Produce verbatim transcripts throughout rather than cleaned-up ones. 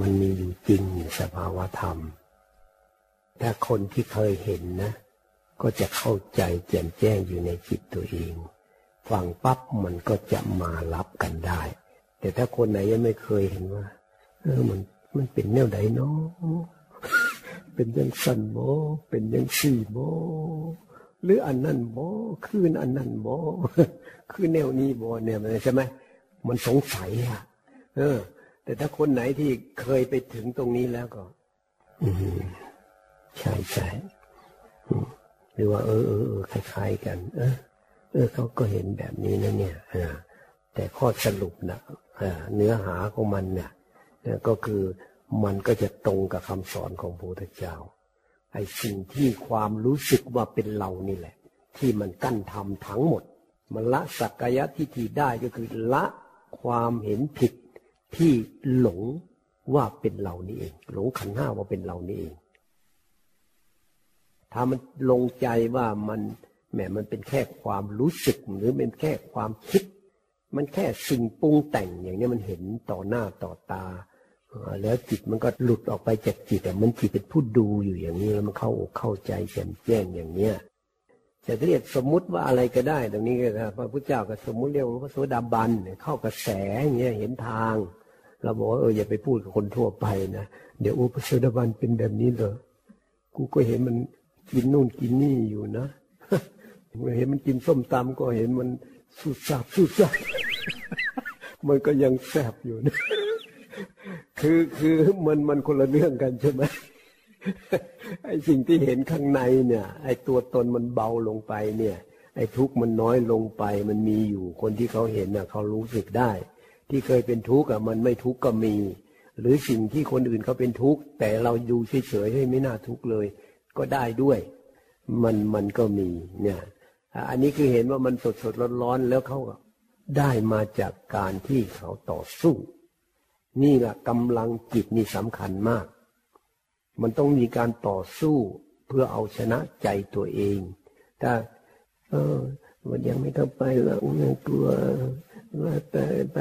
มันมีอยู่จริงสภาวธรรมถ้าคนที่เคยเห็นนะก็จะเข้าใจแจ่มแจ้งอยู่ในจิตตัวเองฟังปั๊บมันก็จะมารับกันได้แต่ถ้าคนไหนยังไม่เคยเห็นว่าเออมันมันเป็นแนวไหนเนาะเป็นยังสั่นโมเป็นยังสี่โมหรืออันนั้นโมคืนอันนั้นโมคือแนวนี้โมเนี่ยใช่ไหมมันสงสัยอ่ะเออแต่ถ้าคนไหนที่เคยไปถึงตรงนี้แล้วก็ใช่ใช่หรือว่าเออเออคล้ายๆกันเออเออเขาก็เห็นแบบนี้นะเนี่ยแต่ข้อสรุปนะเนื้อหาของมันเนี่ยก็คือมันก็จะตรงกับคำสอนของพระพุทธเจ้าไอ้สิ่งที่ความรู้สึกว่าเป็นเรานี่แหละที่มันกั้นธรรมทั้งหมดมันละสักกายทิฏฐิได้ก็คือละความเห็นผิดที่หลงว่าเป็นเรานี่เองหลงขันธ์ห้าว่าเป็นเรานี่เองถ้ามันลงใจว่ามันแหมมันเป็นแค่ความรู้สึกหรือเป็นแค่ความคิดมันแค่สิ่งปรุงแต่งอย่างนี้มันเห็นต่อหน้าต่อตาแล้วจิตมันก็หลุดออกไปจากจิตแต่มันจิตเป็นผู้ดูอยู่อย่างนี้แล้วมันเข้าอกเข้าใจแจ่มแจ้งอย่างเนี้ยจะเรียกสมมุติว่าอะไรก็ได้ตรงนี้ก็พระพุทธเจ้าก็สมมุติเรียกว่าพระโสดาบันเข้ากระแสอย่างเงี้ยเห็นทางเราบอกว่าเอออย่าไปพูดกับคนทั่วไปนะเดี๋ยวโอ้พระโสดาบันเป็นแบบนี้เหรอกูก็เห็นมันกินนู่นกินนี่อยู่นะเห็นมันกินส้มตำก็เห็นมันสุดสับสุดสับมันก็ยังแสบอยู่นะคือคือมันมันคนละเรื่องกันใช่ไหมไอ้สิ่งที่เห็นข้างในเนี่ยไอ้ตัวตนมันเบาลงไปเนี่ยไอ้ทุกข์มันน้อยลงไปมันมีอยู่คนที่เขาเห็นน่ะเขารู้สึกได้ที่เคยเป็นทุกข์อ่ะมันไม่ทุกข์ก็มีหรือสิ่งที่คนอื่นเขาเป็นทุกข์แต่เราดูเฉยๆให้ไม่น่าทุกข์เลยก็ได้ด้วยมันมันก็มีเนี่ยอันนี้คือเห็นว่ามันสดสดร้อนร้อนแล้วเขาได้มาจากการที่เขาต่อสู้นี่แหละกำลังจิตนี่สำคัญมากมันต้องมีการต่อสู้เพื่อเอาชนะใจตัวเองถ้าเออมันยังไม่ต้องไปแล้วกลัวว่าไปไป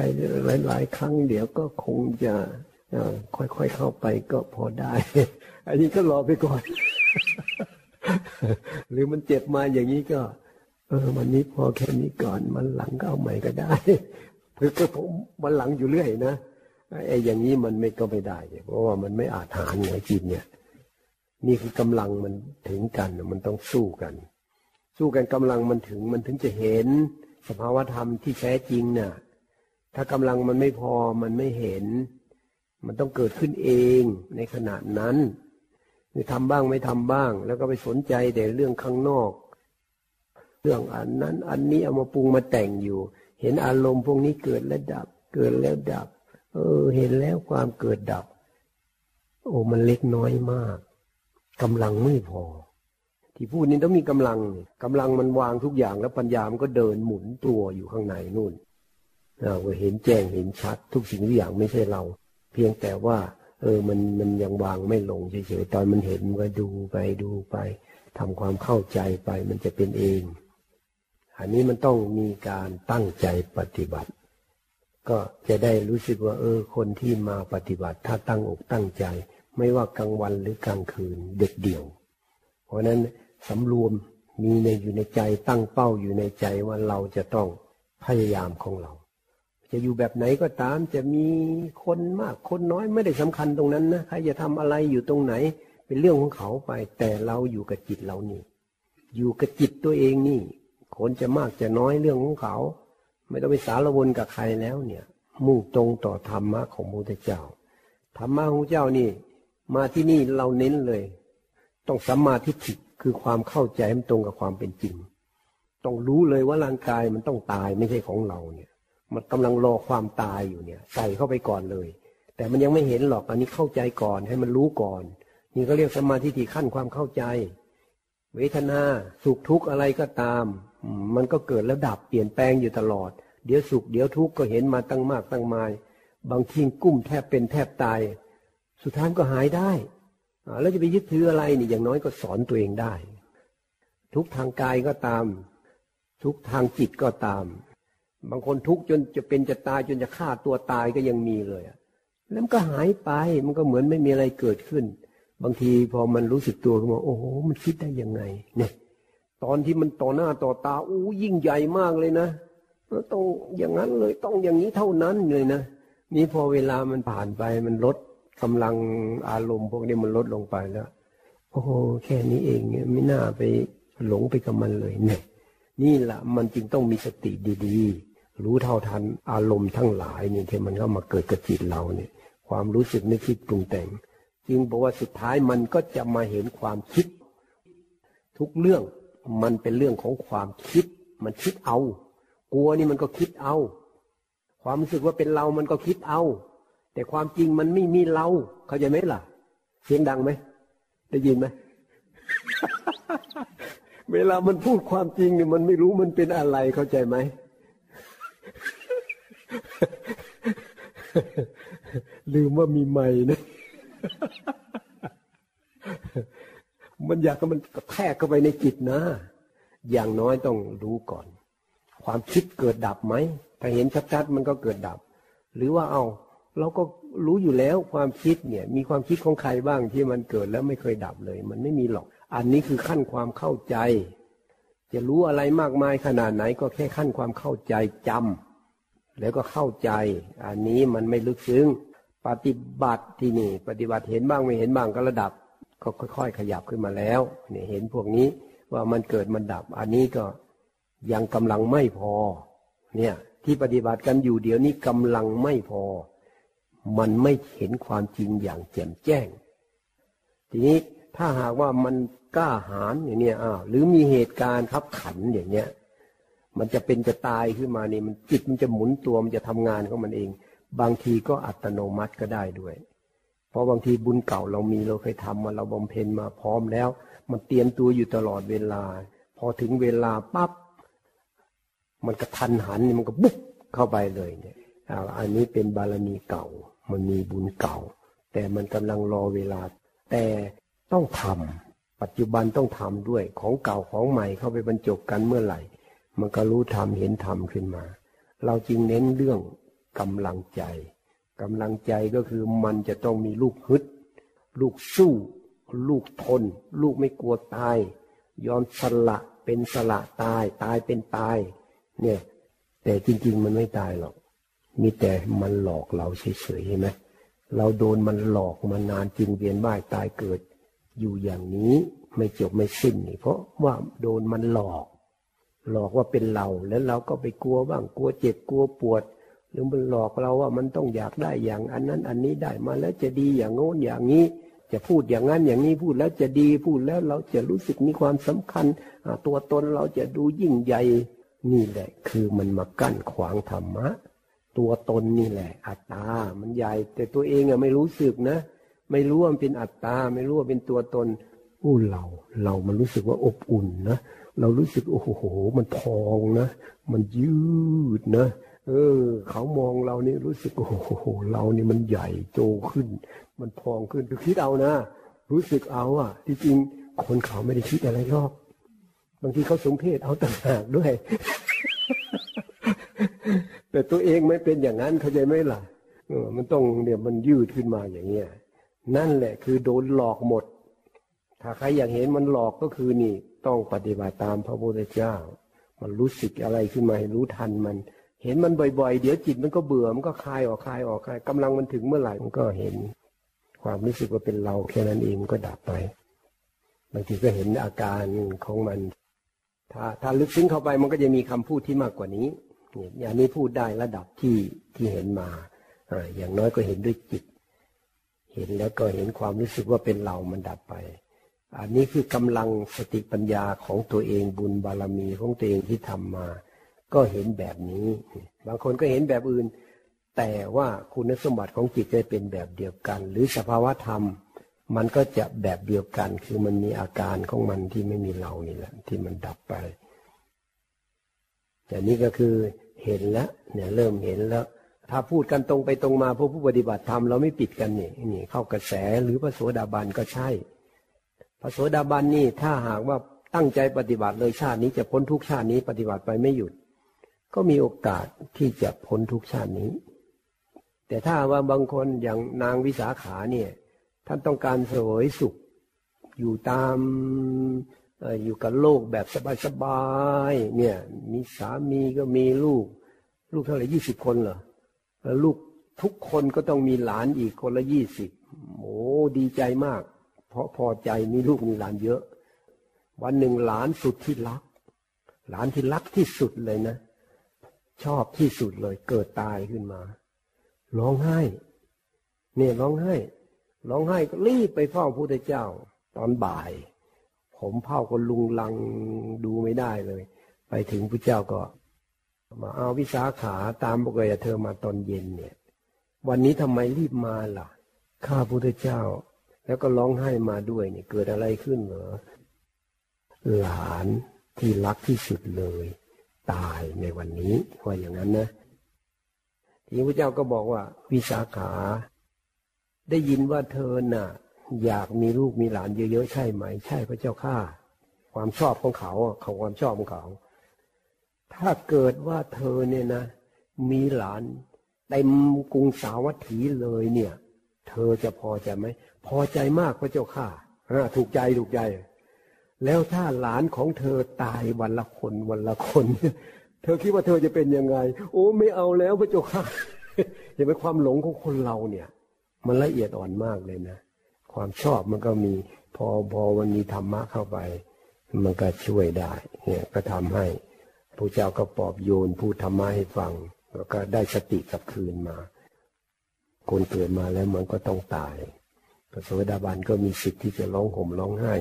หลายๆครั้งเดี๋ยวก็คงจะค่อยๆเข้าไปก็พอได้อันนี้ก็รอไปก่อนหรือมันเจ็บมาอย่างนี้ก็เออวันนี้พอแค่นี้ก่อนมันหลังก็เอาใหม่ก็ได้คือก็ผมมันหลังอยู่เรื่อยนะไอ้อย่างนี้มันไม่ก็ไม่ได้เพราะว่ามันไม่อาจหาเงินกินเนี่ยนี่คือกำลังมันถึงกันมันต้องสู้กันสู้กันกำลังมันถึงมันถึงจะเห็นสภาวธรรมที่แท้จริงน่ะถ้ากำลังมันไม่พอมันไม่เห็นมันต้องเกิดขึ้นเองในขณะนั้นคือทำบ้างไม่ทำบ้างแล้วก็ไปสนใจแต่เรื่องข้างนอกเรื่องอันนั้นอันนี้เอามาปรุงมาแต่งอยู่เห็นอารมณ์พวกนี้เกิดแล้วดับเกิดแล้วดับเออเห็นแล้วความเกิดดับโอ้มันเล็กน้อยมากกำลังไม่พอที่พูดนี้ต้องมีกำลังกำลังมันวางทุกอย่างแล้วปัญญามันก็เดินหมุนตัวอยู่ข้างในนู่นเราก็เห็นแจ้งเห็นชัดทุกสิ่งทุกอย่างไม่ใช่เราเพียงแต่ว่าเออมันมันยังวางไม่ลงเฉยๆตอนมันเห็นมันก็ดูไปดูไปทำความเข้าใจไปมันจะเป็นเองอันนี้มันต้องมีการตั้งใจปฏิบัติก็จะได้รู้สึกว่าเออคนที่มาปฏิบัติถ้าตั้งอกตั้งใจไม่ว่ากลางวันหรือกลางคืนเด็ดเดี่ยวเพราะนั้นสำรวมมีในอยู่ในใจตั้งเป้าอยู่ในใจว่าเราจะต้องพยายามของเราจะอยู่แบบไหนก็ตามจะมีคนมากคนน้อยไม่ได้สำคัญตรงนั้นนะใครจะทำอะไรอยู่ตรงไหนเป็นเรื่องของเขาไปแต่เราอยู่กับจิตเรานี่อยู่กับจิตตัวเองนี่คนจะมากจะน้อยเรื่องของเขาไม่ต้องไปสารวนกับใครแล้วเนี่ยมุ่งตรงต่อธรรมะของพระพุทธเจ้าธรรมะของพระเจ้านี่มาที่นี่เราเน้นเลยต้องสัมมาทิฏฐิคือความเข้าใจมันตรงกับความเป็นจริงต้องรู้เลยว่าร่างกายมันต้องตายไม่ใช่ของเราเนี่ยมันกำลังรอความตายอยู่เนี่ยใส่เข้าไปก่อนเลยแต่มันยังไม่เห็นหรอกอันนี้เข้าใจก่อนให้มันรู้ก่อนนี่ก็เรียกสัมมาทิฏฐิขั้นความเข้าใจเวทนาสุขทุกข์อะไรก็ตามมันก็เกิดแล้วดับเปลี่ยนแปลงอยู่ตลอดเดี๋ยวสุขเดี๋ยวทุกข์ก็เห็นมาตั้งมากตั้งมายบางทีกุ้มแทบเป็นแทบตายสุดท้ายก็หายได้แล้วจะไปยึดถืออะไรนี่อย่างน้อยก็สอนตัวเองได้ทุกทางกายก็ตามทุกทางจิตก็ตามบางคนทุกข์จนจะเป็นจะตายจนจะฆ่าตัวตายก็ยังมีเลย แล้วมันก็หายไปมันก็เหมือนไม่มีอะไรเกิดขึ้นบางทีพอมันรู้สึกตัวขึ้นมาโอ้โหมันคิดได้ยังไงเนี่ยตอนที่มันต่อหน้าต่อตาอู้ยิ่งใหญ่มากเลยนะต้องอย่างนั้นเลยต้องอย่างนี้เท่านั้นเลยนะนี่พอเวลามันผ่านไปมันลดกำลังอารมณ์พวกนี้มันลดลงไปแล้วโอ้โหแค่นี้เองเนี่ยไม่น่าไปหลงไปกับมันเลยเนี่ยนี่แหละมันจึงต้องมีสติดีๆรู้เท่าทันอารมณ์ทั้งหลายเนี่ยที่มันเข้ามาเกิดกับจิตเราเนี่ยความรู้สึกนึกคิดปรุงแต่งจึงบอกว่าสุดท้ายมันก็จะมาเห็นความคิดทุกเรื่องมันเป็นเรื่องของความคิดมันคิดเอากลัวนี่มันก็คิดเอาความรู้สึกว่าเป็นเรามันก็คิดเอาแต่ความจริงมันไม่มีเราเข้าใจไหมล่ะเสียงดังไหมได้ยินไหม เวลามันพูดความจริงเนี่ยมันไม่รู้มันเป็นอะไรเข้าใจไหม ลืมว่ามีไมค์นะ มันอยากให้มันกระแทกเข้าไปในจิตนะอย่างน้อยต้องรู้ก่อนความคิดเกิดดับไหมถ้าเห็นชัดๆมันก็เกิดดับหรือว่าเอาเราก็รู้อยู่แล้วความคิดเนี่ยมีความคิดของใครบ้างที่มันเกิดแล้วไม่เคยดับเลยมันไม่มีหรอกอันนี้คือขั้นความเข้าใจจะรู้อะไรมากมายขนาดไหนก็แค่ขั้นความเข้าใจจำแล้วก็เข้าใจอันนี้มันไม่ลึกซึ้งปฏิบัติที่นี่ปฏิบัติเห็นบ้างไม่เห็นบ้างก็ระดับก็ค่อยๆขยับขึ้นมาแล้วเนี่ยเห็นพวกนี้ว่ามันเกิดมันดับอันนี้ก็ยังกำลังไม่พอเนี่ยที่ปฏิบัติกันอยู่เดี๋ยวนี้กำลังไม่พอมันไม่เห็นความจริงอย่างแจ่มแจ้งทีนี้ถ้าหากว่ามันกล้าหาญอย่างเนี้ยอ้าวหรือมีเหตุการณ์ขับขันอย่างเนี้ยมันจะเป็นจะตายขึ้นมานี่มันจิตมันจะหมุนตัวมันจะทำงานของมันเองบางทีก็อัตโนมัติก็ได้ด้วยเพราะบางทีบุญเก่าเรามีเราเคยทำมาเราบำเพ็ญมาพร้อมแล้วมันเตรียมตัวอยู่ตลอดเวลาพอถึงเวลาปั๊บมันกระทันหันมันก็บุ๊บเข้าไปเลยเนี่ยอันนี้เป็นบารมีเก่ามันมีบุญเก่าแต่มันกำลังรอเวลาแต่ต้องทำปัจจุบันต้องทำด้วยของเก่าของใหม่เข้าไปบรรจบกันเมื่อไหร่มันก็รู้ธรรมเห็นธรรมขึ้นมาเราจึงเน้นเรื่องกำลังใจกำลังใจก็คือมันจะต้องมีลูกฮึดลูกสู้ลูกทนลูกไม่กลัวตายยอมสละเป็นสละตายตายเป็นตายเนี่ยแต่จริงๆมันไม่ตายหรอกมีแต่มันหลอกเราเฉยๆใช่ไหมเราโดนมันหลอกมานานจึงเวียนว่ายตายเกิดอยู่อย่างนี้ไม่จบไม่สิ้นนี่เพราะว่าโดนมันหลอกหลอกว่าเป็นเราแล้วเราก็ไปกลัวบ้างกลัวเจ็บกลัวปวดหรือมันหลอกเราว่ามันต้องอยากได้อย่างอันนั้นอันนี้ได้มาแล้วจะดีอย่างโน้นอย่างนี้จะพูดอย่างนั้นอย่างนี้พูดแล้วจะดีพูดแล้วเราจะรู้สึกมีความสำคัญตัวตนเราจะดูยิ่งใหญ่นี่แหละคือมันมากั้นขวางธรรมะตัวตนนี่แหละอัตตามันใหญ่แต่ตัวเองอะไม่รู้สึกนะไม่รู้ว่ามันเป็นอัตตาไม่รู้ว่าเป็นตัวตนอู้เราเรามันรู้สึกว่าอบอุ่นนะเรารู้สึกโอ้โหมันพองนะมันยืดนะเออเขามองเรานี่รู้สึกโอ้โหเรานี่มันใหญ่โตขึ้นมันพองขึ้นคิดเอานะรู้สึกเอาอะที่จริงคนเขาไม่ได้คิดอะไรหรอกบางทีเขาสมเพศเอาต่างหากด้วย แต่ตัวเองไม่เป็นอย่างนั้นเข้าใจไหมล่ะมันต้องเนี่ยมันยืดขึ้นมาอย่างเงี้ยนั่นแหละคือโดนหลอกหมดถ้าใครอยากเห็นมันหลอกก็คือนี่ต้องปฏิบัติตามพระพุทธเจ้ามันรู้สึกอะไรขึ้นมาให้รู้ทันมันเห็นมันบ่อยๆเดี๋ยวจิตมันก็เบื่อมันก็คลายออกคลายออกคลายกำลังมันถึงเมื่อไหร่มันก็เห็นความรู้สึกว่าเป็นเราแค่นั้นเองมันก็ดับไปบางทีก็เห็นอาการของมันถ้าถ้าลึกซึ้งเข้าไปมันก็จะมีคำพูดที่มากกว่านี้อย่างนี้พูดได้ระดับที่ที่เห็นมาอย่างน้อยก็เห็นด้วยจิตเห็นแล้วก็เห็นความรู้สึกว่าเป็นเรามันดับไปอันนี้คือกำลังสติปัญญาของตัวเองบุญบารมีของตัวเองที่ทำมาก็เห็นแบบนี้บางคนก็เห็นแบบอื่นแต่ว่าคุณสมบัติของจิตจะเป็นแบบเดียวกันหรือสภาวะธรรมมันก็จะแบบเดียวกันคือมันมีอาการของมันที่ไม่มีเรานี่แหละที่มันดับไปอย่างนี้ก็คือเห็นแล้วเนี่ยเริ่มเห็นแล้วถ้าพูดกันตรงไปตรงมาพวกผู้ปฏิบัติธรรมเราไม่ปิดกันนี่นี่เข้ากระแสหรือพระโสดาบันก็ใช่พระโสดาบันนี่ถ้าหากว่าตั้งใจปฏิบัติเลยชาตินี้จะพ้นทุกชาตินี้ปฏิบัติไปไม่หยุดก็มีโอกาสที่จะพ้นทุกชาตินี้ แต่ถ้าว่าบางคนอย่างนางวิสาขาเนี่ยท่านต้องการเสวยสุขอยู่ตามอยู่กับโลกแบบสบายๆเนี่ยมีสามีก็มีลูกลูกเท่าไหร่ยี่สิบคนเหรอแล้วลูกทุกคนก็ต้องมีหลานอีกคนละยี่สิบโอ้ดีใจมากเพราะพอใจมีลูกมีหลานเยอะวันหนึ่งหลานสุดที่รักหลานที่รักที่สุดเลยนะชอบที่สุดเลยเกิดตายขึ้นมาร้องไห้เนี่ยร้องไห้ร้องไห้ก็รีบไปเฝ้าพระพุทธเจ้าตอนบ่ายผมเผ่าก็ลุงลังดูไม่ได้เลยไปถึงพระเจ้าก็มาเอาวิสาขาตามปกติเธอมาตอนเย็นเนี่ยวันนี้ทำไมรีบมาล่ะข้าพระพุทธเจ้าแล้วก็ร้องไห้มาด้วยเนี่ยเกิดอะไรขึ้นเหรอหลานที่รักที่สุดเลยตายในวันนี้ว่าอย่างนั้นนะทีนี้พระเจ้าก็บอกว่าวิสาขาได้ยินว่าเธอน่ะอยากมีลูกมีหลานเยอะๆใช่ไหมใช่พระเจ้าข้าความชอบของเขาของความชอบของเขาถ้าเกิดว่าเธอเนี่ยนะมีหลานเต็มกรุงสาวัตถีเลยเนี่ยเธอจะพอใจไหมพอใจมากพระเจ้าข้าถูกใจถูกใจแล้วถ้าหลานของเธอตายวันละคนวันละคนเธอคิดว่าเธอจะเป็นยังไงโอ้ไม่เอาแล้วพระเจ้าข้าเห็นไหมความหลงของคนเราเนี่ยมันละเอียดอ่อนมากเลยนะความชอบมันก็มีพอพอวันนี้ธรรมะเข้าไปมันก็ช่วยได้เนี่ยก็ทำให้พระเจ้าก็ปลอบโยนพูดธรรมะให้ฟังแล้วก็ได้สติกลับคืนมาคนเกิดมาแล้วมันก็ต้องตายพระโสดาบันก็มีสิทธิ์ที่จะร้องห่มร้องไห้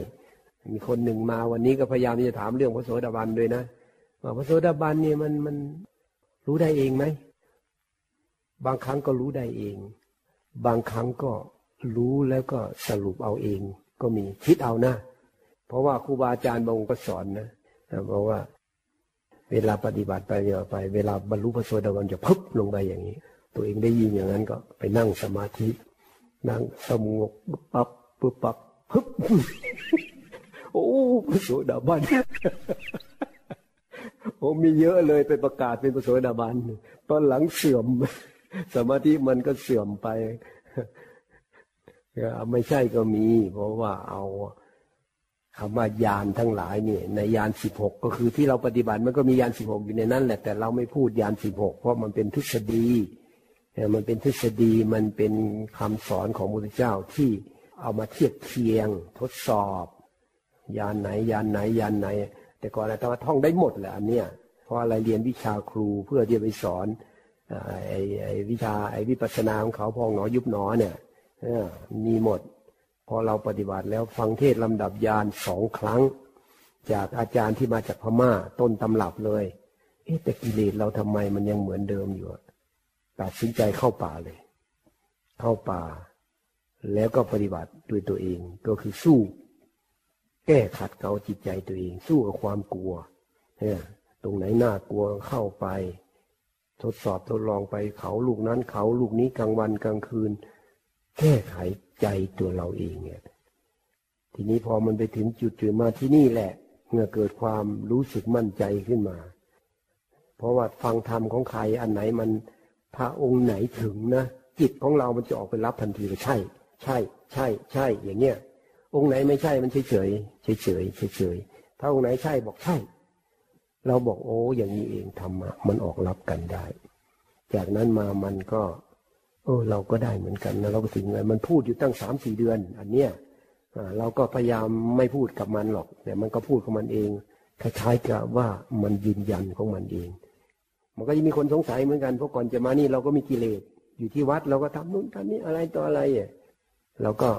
มีคนหนึ่งมาวันนี้ก็พยายามที่จะถามเรื่องพระโสดาบันด้วยนะว่าพระโสดาบันเนี่ยมันมันรู้ได้เองไหมบางครั้งก็รู้ได้เองบางครั้งก็รู้แล้วก็สรุปเอาเองก็มีคิดเอานะเพราะว่าครูบาอาจารย์บางองค์ก็สอนนะบอกว่าเวลาปฏิบัติไปเยอะไปเวลาบรรลุพระโสดาบันจะพึบลงไปอย่างนี้ตัวเองได้ยินอย่างนั้นก็ไปนั่งสมาธินั่งสงบปั๊บปุ๊บปั๊บพึบโอ้พระโสดาบันโอ้มีเยอะเลยไปประกาศเป็นพระโสดาบันตอนหลังเสื่อมสมาธิมันก็เสื่อมไปไม่ใช่ก็มีเพราะว่าเอาคำว่ายานทั้งหลายเนี่ยในยานสิบหกก็คือที่เราปฏิบัติมันก็มียานสิบหกอยู่ในนั้นแหละแต่เราไม่พูดยานสิบหกเพราะมันเป็นทฤษฎีมันเป็นทฤษฎีมันเป็นคำสอนของพระพุทธเจ้าที่เอามาเทียบเคียงทดสอบยานไหนยานไหนยานไหนแต่ก่อนอาตมาท่องได้หมดแหละอันเนี้ยเพราะอะไรเรียนวิชาครูเพื่อที่จะไปสอนไอ้ไอ้วิชาไอ้วิปัสสนาของเขาพองหนอยุบหนอเนี่ยมีหมดพอเราปฏิบัติแล้วฟังเทศลำดับยานสองครั้งจากอาจารย์ที่มาจากพม่าต้นตำรับเลยเอ๊ะแต่กิเลสเราทำไมมันยังเหมือนเดิมอยู่ตัดสินใจเข้าป่าเลยเข้าป่าแล้วก็ปฏิบัติด้วยตัวเองก็คือสู้แก้ขัดเกลาจิตใจตัวเองสู้กับความกลัวตรงไหนน่ากลัวเข้าไปทดสอบทดลองไปเขาลูกนั้นเขาลูกนี้กลางวันกลางคืนแก้ไขใจตัวเราเองเนี่ยทีนี้พอมันไปถึงจุดจุดมาที่นี่แหละเมื่อเกิดความรู้สึกมั่นใจขึ้นมาเพราะว่าฟังธรรมของใครอันไหนมันพระองค์ไหนถึงนะจิตของเรามันจะออกไปรับทันทีเลยใช่ใช่ใช่ใช่อย่างเงี้ยองค์ไหนไม่ใช่มันเฉยเฉยเฉยเฉยเฉยเฉยถ้าองค์ไหนใช่บอกใช่เราบอกโอ้อย่างนี้เองธรรมะมันออกรับกันได้จากนั้นมามันก็เออเราก็ได้เหมือนกันนะเราก็ถึงไงมันพูดอยู่ตั้ง สามสี่ เดือนอันเนี้ยเราก็พยายามไม่พูดกับมันหรอกแต่มันก็พูดของมันเองคล้ายๆกับว่ามันยืนยันของมันเองมันก็ยังมีคนสงสัยเหมือนกันเพราะก่อนจะมานี่เราก็มีกิเลสอยู่ที่วัดเราก็ทำนู่นทำนี่อะไรต่ออะไรอ่ะเราก็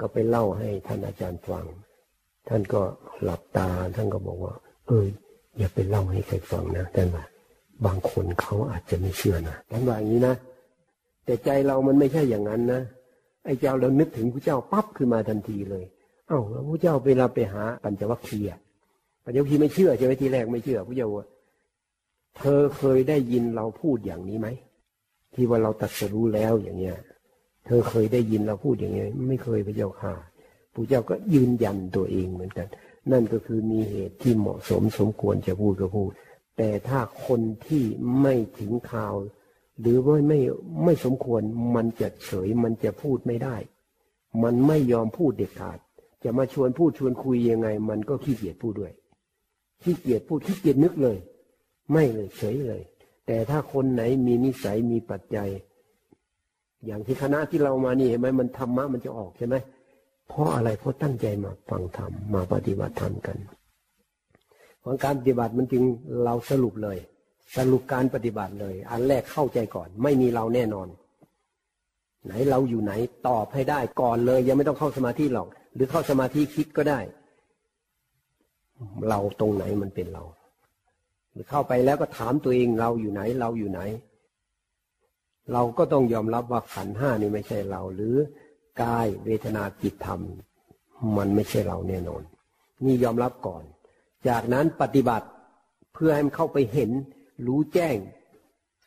ก็ไปเล่าให้ท่านอาจารย์ฟังท่านก็หลับตาท่านก็บอกว่าเอออย่าไปเล่าให้ใครฟังนะท่านว่าบางคนเขาอาจจะไม่เชื่อนะท่านว่าอย่างนี้นะแต่ใจเรามันไม่ใช่อย่างนั้นนะไอ้เจ้าเรานึกถึงพระเจ้าปั๊บขึ้นมาทันทีเลยเอ้าพระเจ้าเวลาไปหาปัญจวัคคีย์ปัญจวัคคีย์ไม่เชื่อใช่ไหมทีแรกไม่เชื่อพระเจ้าเธอเคยได้ยินเราพูดอย่างนี้ไหมที่ว่าเราตรัสรู้แล้วอย่างเงี้ยเธอเคยได้ยินเราพูดอย่างนี้ไม่เคยพระเจ้าค่ะพระเจ้าก็ยืนยันตัวเองเหมือนกันนั่นก็คือมีเหตุที่เหมาะสมสมควรจะพูดก็พูดแต่ถ้าคนที่ไม่ถึงข่าว หรือว่าไม่ไม่สมควรมันจะเฉยมันจะพูดไม่ได้มันไม่ยอมพูดเด็ดขาดจะมาชวนพูดชวนคุยยังไงมันก็ขี้เกียจพูดด้วยขี้เกียจพูดขี้เกียจนึกเลยไม่เลยเฉยเลยแต่ถ้าคนไหนมีนิสัยมีปัจจัยอย่างที่คณะที่เรามานี่เห็นไหมมันธรรมะมันจะออกใช่ไหมเพราะอะไรเพราะตั้งใจมาฟังธรรมมาปฏิบัติธรรมกันของการปฏิบัติมันจึงเราสรุปเลยสรุปการปฏิบัติเลยอันแรกเข้าใจก่อนไม่มีเราแน่นอนไหนเราอยู่ไหนตอบให้ได้ก่อนเลยยังไม่ต้องเข้าสมาธิหรอกหรือเข้าสมาธิคิดก็ได้เราตรงไหนมันเป็นเราหรือเข้าไปแล้วก็ถามตัวเองเราอยู่ไหนเราอยู่ไหนเราก็ต้องยอมรับว่าขันธ์ห้านี่ไม่ใช่เราหรือกายเวทนาจิตธรรมมันไม่ใช่เราแน่นอนนี่ยอมรับก่อนจากนั้นปฏิบัติเพื่อให้มันเข้าไปเห็นรู้แจ้ง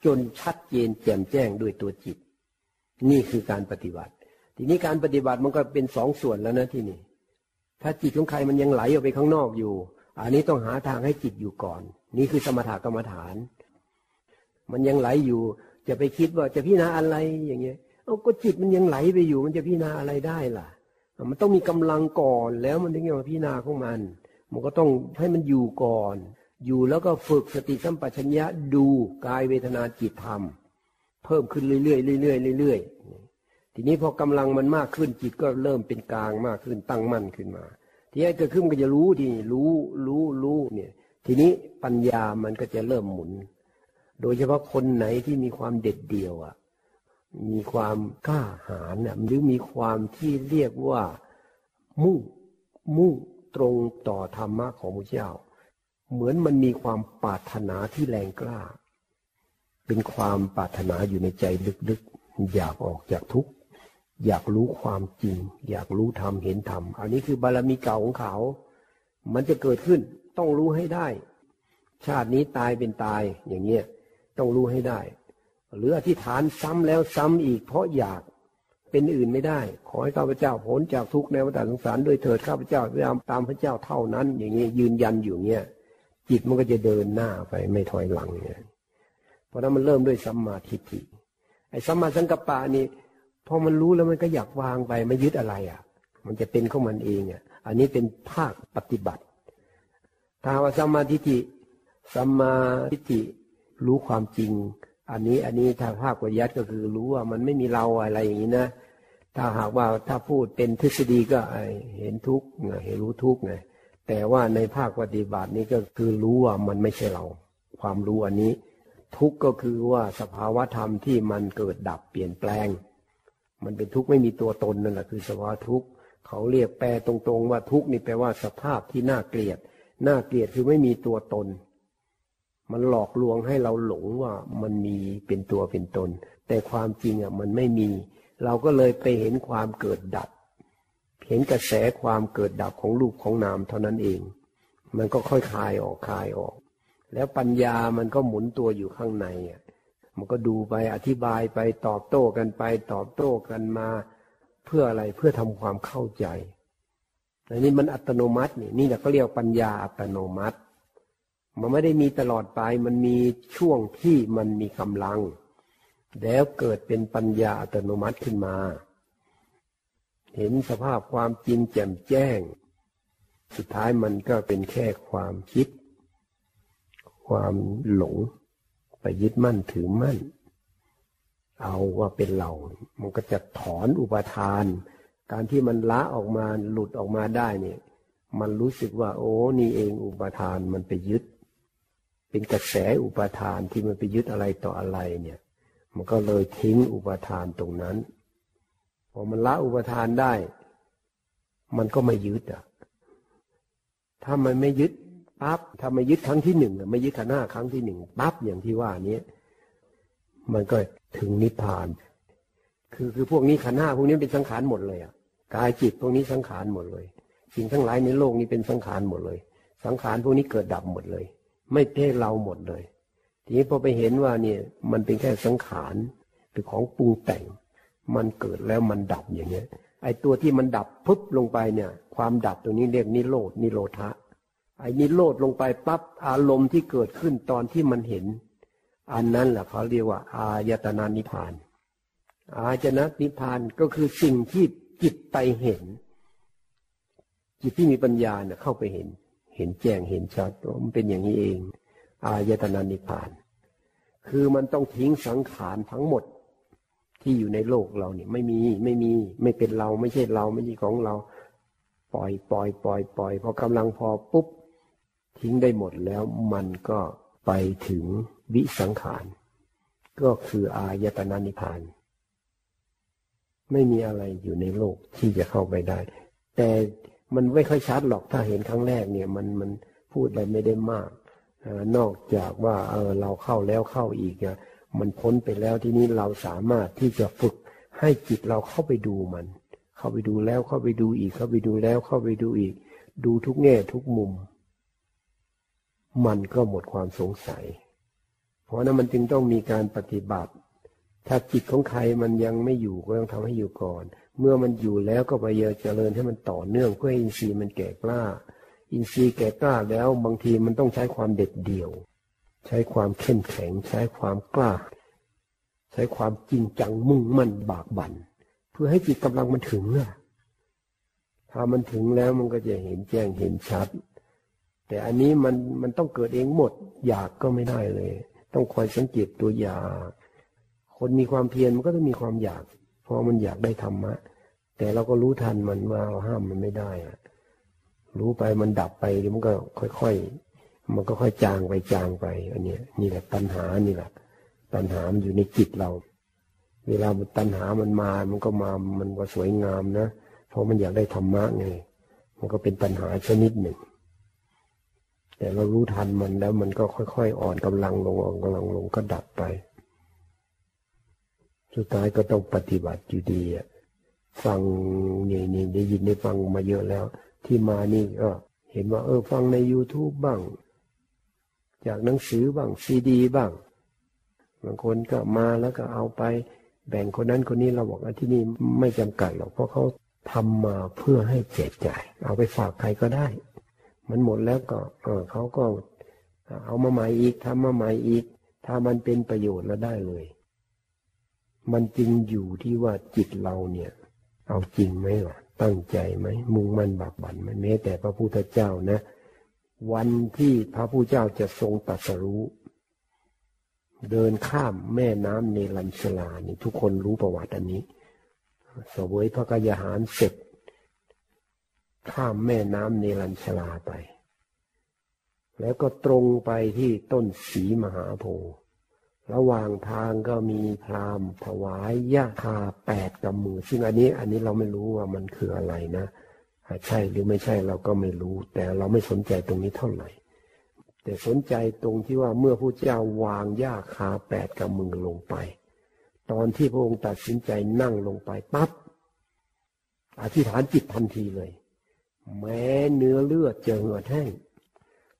จนชัดเจนแจ่มแจ้งด้วยตัวจิตนี่คือการปฏิบัติทีนี้การปฏิบัติมันก็เป็นสองส่วนแล้วนะที่นี่ถ้าจิตของใครมันยังไหลออกไปข้างนอกอยู่อันนี้ต้องหาทางให้จิตอยู่ก่อนนี่คือสมถกรรมฐานมันยังไหลอยู่จะไปคิดว่าจะพิจารณาอะไรอย่างเงี้ยเอาก็จิตมันยังไหลไปอยู่มันจะพิจารณาอะไรได้ล่ะมันต้องมีกำลังก่อนแล้วมันถึงจะมาพิจารณาของมันมันก็ต้องให้มันอยู่ก่อนอยู่แล้วก็ฝึกสติสัมปชัญญะดูกายเวทนาจิตธรรมเพิ่มขึ้นเรื่อยๆเรื่อยๆเรื่อยๆทีนี้พอกำลังมันมากขึ้นจิตก็เริ่มเป็นกลางมากขึ้นตั้งมั่นขึ้นมาทีนี้เกิดขึ้นมันก็จะรู้ทีรู้รู้รู้เนี่ยทีนี้ปัญญามันก็จะเริ่มหมุนโดยเฉพาะคนไหนที่มีความเด็ดเดี่ยวอ่ะมีความกล้าหาญหรือมีความที่เรียกว่ามุ่งมุ่งตรงต่อธรรมะของพระเจ้าเหมือนมันมีความปรารถนาที่แรงกล้าเป็นความปรารถนาอยู่ในใจลึกๆอยากออกจากทุกข์อยากรู้ความจริงอยากรู้ธรรมเห็นธรรมอันนี้คือบารมีเก่าของเขามันจะเกิดขึ้นต้องรู้ให้ได้ชาตินี้ตายเป็นตายอย่างเงี้ยต้องรู้ให้ได้หรืออธิษฐานซ้ำแล้วซ้ำอีกเพราะอยากเป็นอื่นไม่ได้ขอให้ข้าพเจ้าพ้นจากทุกข์ในวัฏสงสารด้วยเถิดข้าพเจ้าพยายามตามพระเจ้าเท่านั้นอย่างเงี้ยยืนยันอยู่เงี้ยจิตมันก็จะเดินหน้าไปไม่ถอยหลังเนี่ยเพราะนั้นมันเริ่มด้วยสัมมาทิฏฐิไอ้สัมมาสังกัปปะนี่พอมันรู้แล้วมันก็อยากวางไปไม่ยึดอะไรอ่ะมันจะเป็นของมันเองอ่ะอันนี้เป็นภาคปฏิบัติถ้าว่าสัมมาทิฏฐิสัมมาทิฏฐิรู้ความจริงอันนี้อันนี้ถ้าภาคปริยัติก็คือรู้ว่ามันไม่มีเราอะไรอย่างนี้นะถ้าหากว่าถ้าพูดเป็นทฤษฎีก็เห็นทุกข์เห็นรู้ทุกข์ไงแต่ว่าในภาคปฏิบัตินี้ก็คือรู้ว่ามันไม่ใช่เราความรู้อันนี้ทุกข์ก็คือว่าสภาวะธรรมที่มันเกิดดับเปลี่ยนแปลงมันเป็นทุกข์ไม่มีตัวตนนั่นแหละคือสภาวะทุกข์เขาเรียกแปลตรงๆว่าทุกข์นี่แปลว่าสภาพที่น่าเกลียดน่าเกลียดคือไม่มีตัวตนมันหลอกลวงให้เราหลงว่ามันมีเป็นตัวเป็นตนแต่ความจริงอ่ะมันไม่มีเราก็เลยไปเห็นความเกิดดับเห็นกระแสความเกิดดับของรูปของนามเท่านั้นเองมันก็ค่อยคลายออกคลายออกแล้วปัญญามันก็หมุนตัวอยู่ข้างในอ่ะมันก็ดูไปอธิบายไปตอบโต้กันไปตอบโต้กันมาเพื่ออะไรเพื่อทำความเข้าใจอันนี้มันอัตโนมัตินี่นี่เราก็เรียกปัญญาอัตโนมัติมันไม่ได้มีตลอดไปมันมีช่วงที่มันมีกำลังแล้วเกิดเป็นปัญญาอัตโนมัติขึ้นมาเห็นสภาพความจริงแจ่มแจ้งสุดท้ายมันก็เป็นแค่ความคิดความหลงไปยึดมั่นถือมั่นเอาว่าเป็นเรามันก็จะถอนอุปทานการที่มันละออกมาหลุดออกมาได้เนี่ยมันรู้สึกว่าโอ้นี่เองอุปทานมันไปยึดเป็นกระแสอุปทานที่มันไปยึดอะไรต่ออะไรเนี่ยมันก็เลยทิ้งอุปทานตรงนั้นพอมันละอุปทานได้มันก็ไม่ยึดอ่ะถ้ามันไม่ยึดปั๊บถ้าไม่ยึดครั้งที่หนึ่งไม่ยึดขันธ์ห้าครั้งที่หนึ่งปั๊บอย่างที่ว่านี้มันก็ถึงนิพพานคือคือพวกนี้ขันธ์ห้าพวกนี้เป็นสังขารหมดเลยอ่ะกายจิตพวกนี้สังขารหมดเลยสิ่งทั้งหลายในโลกนี้เป็นสังขารหมดเลยสังขารพวกนี้เกิดดับหมดเลยไม่ใช่เราหมดเลยทีนี้พอไปเห็นว่าเนี่ยมันเป็นแค่สังขารเป็นของปรุงแต่งมันเกิดแล้วมันดับอย่างเงี้ยไอ้ตัวที่มันดับปุ๊บลงไปเนี่ยความดับตรงนี้เรียกนิโรธนิโรธะไอ้นิโรธลงไปปั๊บอารมณ์ที่เกิดขึ้นตอนที่มันเห็น อันนั้นแหละเขาเรียกว่าอายตนะนิพพานอายตนะนิพพานก็คือสิ่งที่จิตไปเห็นจิตที่มีปัญญาเนี่ยเข้าไปเห็นเห็นแจ้งเห็นชัดมันเป็นอย่างนี้เองอายตนะนิพพานคือมันต้องทิ้งสังขารทั้งหมดที่อยู่ในโลกเราเนี่ยไม่มีไม่มีไม่เป็นเราไม่ใช่เราไม่ใช่ของเราปล่อยปล่อยปล่อยปล่อยพอกำลังพอปุ๊บทิ้งได้หมดแล้วมันก็ไปถึงวิสังขารก็คืออายตนะนิพพานไม่มีอะไรอยู่ในโลกที่จะเข้าไปได้แต่มันไม่ค่อยชัดหรอกถ้าเห็นครั้งแรกเนี่ยมันมันพูดอะไรไม่ได้มากนอกจากว่าเออเราเข้าแล้วเข้าอีกอ่ะมันพ้นไปแล้วทีนี้เราสามารถที่จะฝึกให้จิตเราเข้าไปดูมันเข้าไปดูแล้วเข้าไปดูอีกเข้าไปดูแล้วเข้าไปดูอีกดูทุกแง่ทุกมุมมันก็หมดความสงสัยเพราะนั้นมันจึงต้องมีการปฏิบัติถ้าจิตของใครมันยังไม่อยู่ก็ต้องทำให้อยู่ก่อนเมื่อมันอยู่แล้วก็พยายามเจริญให้มันต่อเนื่องเพื่อให้อินทรีย์มันแก่กล้าอินทรีย์แก่กล้าแล้วบางทีมันต้องใช้ความเด็ดเดี่ยวใช้ความเข้มแข็งใช้ความกล้าใช้ความจริงจังมุ่งมั่นบากบั่นเพื่อให้จิตกำลังมันถึงนะถ้ามันถึงแล้วมันก็จะเห็นแจ้งเห็นชัดแต่อันนี้มันมันต้องเกิดเองหมดอยากก็ไม่ได้เลยต้องคอยสังเกตตัวอยากคนมีความเพียรมันก็ต้องมีความอยากพอมันอยากได้ธรรมะแต่เราก็รู้ทันมันว่าเราห้ามมันไม่ได้อะรู้ไปมันดับไปมันก็ค่อยๆมันก็ค่อยจางไปจางไปอันนี้นี่แหละตัณหานี่แหละตัณหามันอยู่ในจิตเราเวลามันตัณหามันมามันก็มามันก็สวยงามนะเพราะมันอยากได้ธรรมะไงมันก็เป็นตัณหาชนิดหนึ่งแต่เรารู้ทันมันแล้วมันก็ค่อยๆอ่อนกำลังลงอ่อนกำลังลงก็ดับไปสุดท้ายก็ต้องปฏิบัติอยู่ดีอ่ะฟังนี่นี่ได้ยินได้ฟังมาเยอะแล้วที่มานี่ก็เห็นว่าเออฟังใน YouTube บ้างจากหนังสือบ้างซีดีบ้างบางคนก็มาแล้วก็เอาไปแบ่งคนนั้นคนนี้เราบอกว่าที่นี่ไม่จำกัดหรอกเพราะเขาทำมาเพื่อให้แจกจ่ายเอาไปฝากใครก็ได้มันหมดแล้วก็เออเขาก็เอามาใหม่อีกทำมาใหม่อีกถ้ามันเป็นประโยชน์แล้วได้เลยมันจริงอยู่ที่ว่าจิตเราเนี่ยเอาจริงไหมล่ะตั้งใจไหมมุ่งมั่นบากบั่นไหมแม้แต่พระพุทธเจ้านะวันที่พระพุทธเจ้าจะทรงตรัสรู้เดินข้ามแม่น้ำเนลัญชลานี่ทุกคนรู้ประวัติอันนี้เสวยพระกายอาหารเสร็จข้ามแม่น้ำเนลัญชลาไปแล้วก็ตรงไปที่ต้นศรีมหาโพธิ์ระหว่างทางก็มีพราหมณ์ถวายยะคาแปดกำมือซึ่งอันนี้อันนี้เราไม่รู้ว่ามันคืออะไรนะใช่หรือไม่ใช่เราก็ไม่รู้แต่เราไม่สนใจตรงนี้เท่าไหร่แต่สนใจตรงที่ว่าเมื่อพระเจ้าวางยะคาแปดกำมือลงไปตอนที่พระองค์ตัดสินใจนั่งลงไปปั๊บอธิษฐานจิตทันทีเลยแม้เนื้อเลือดจะเหือดแห้ง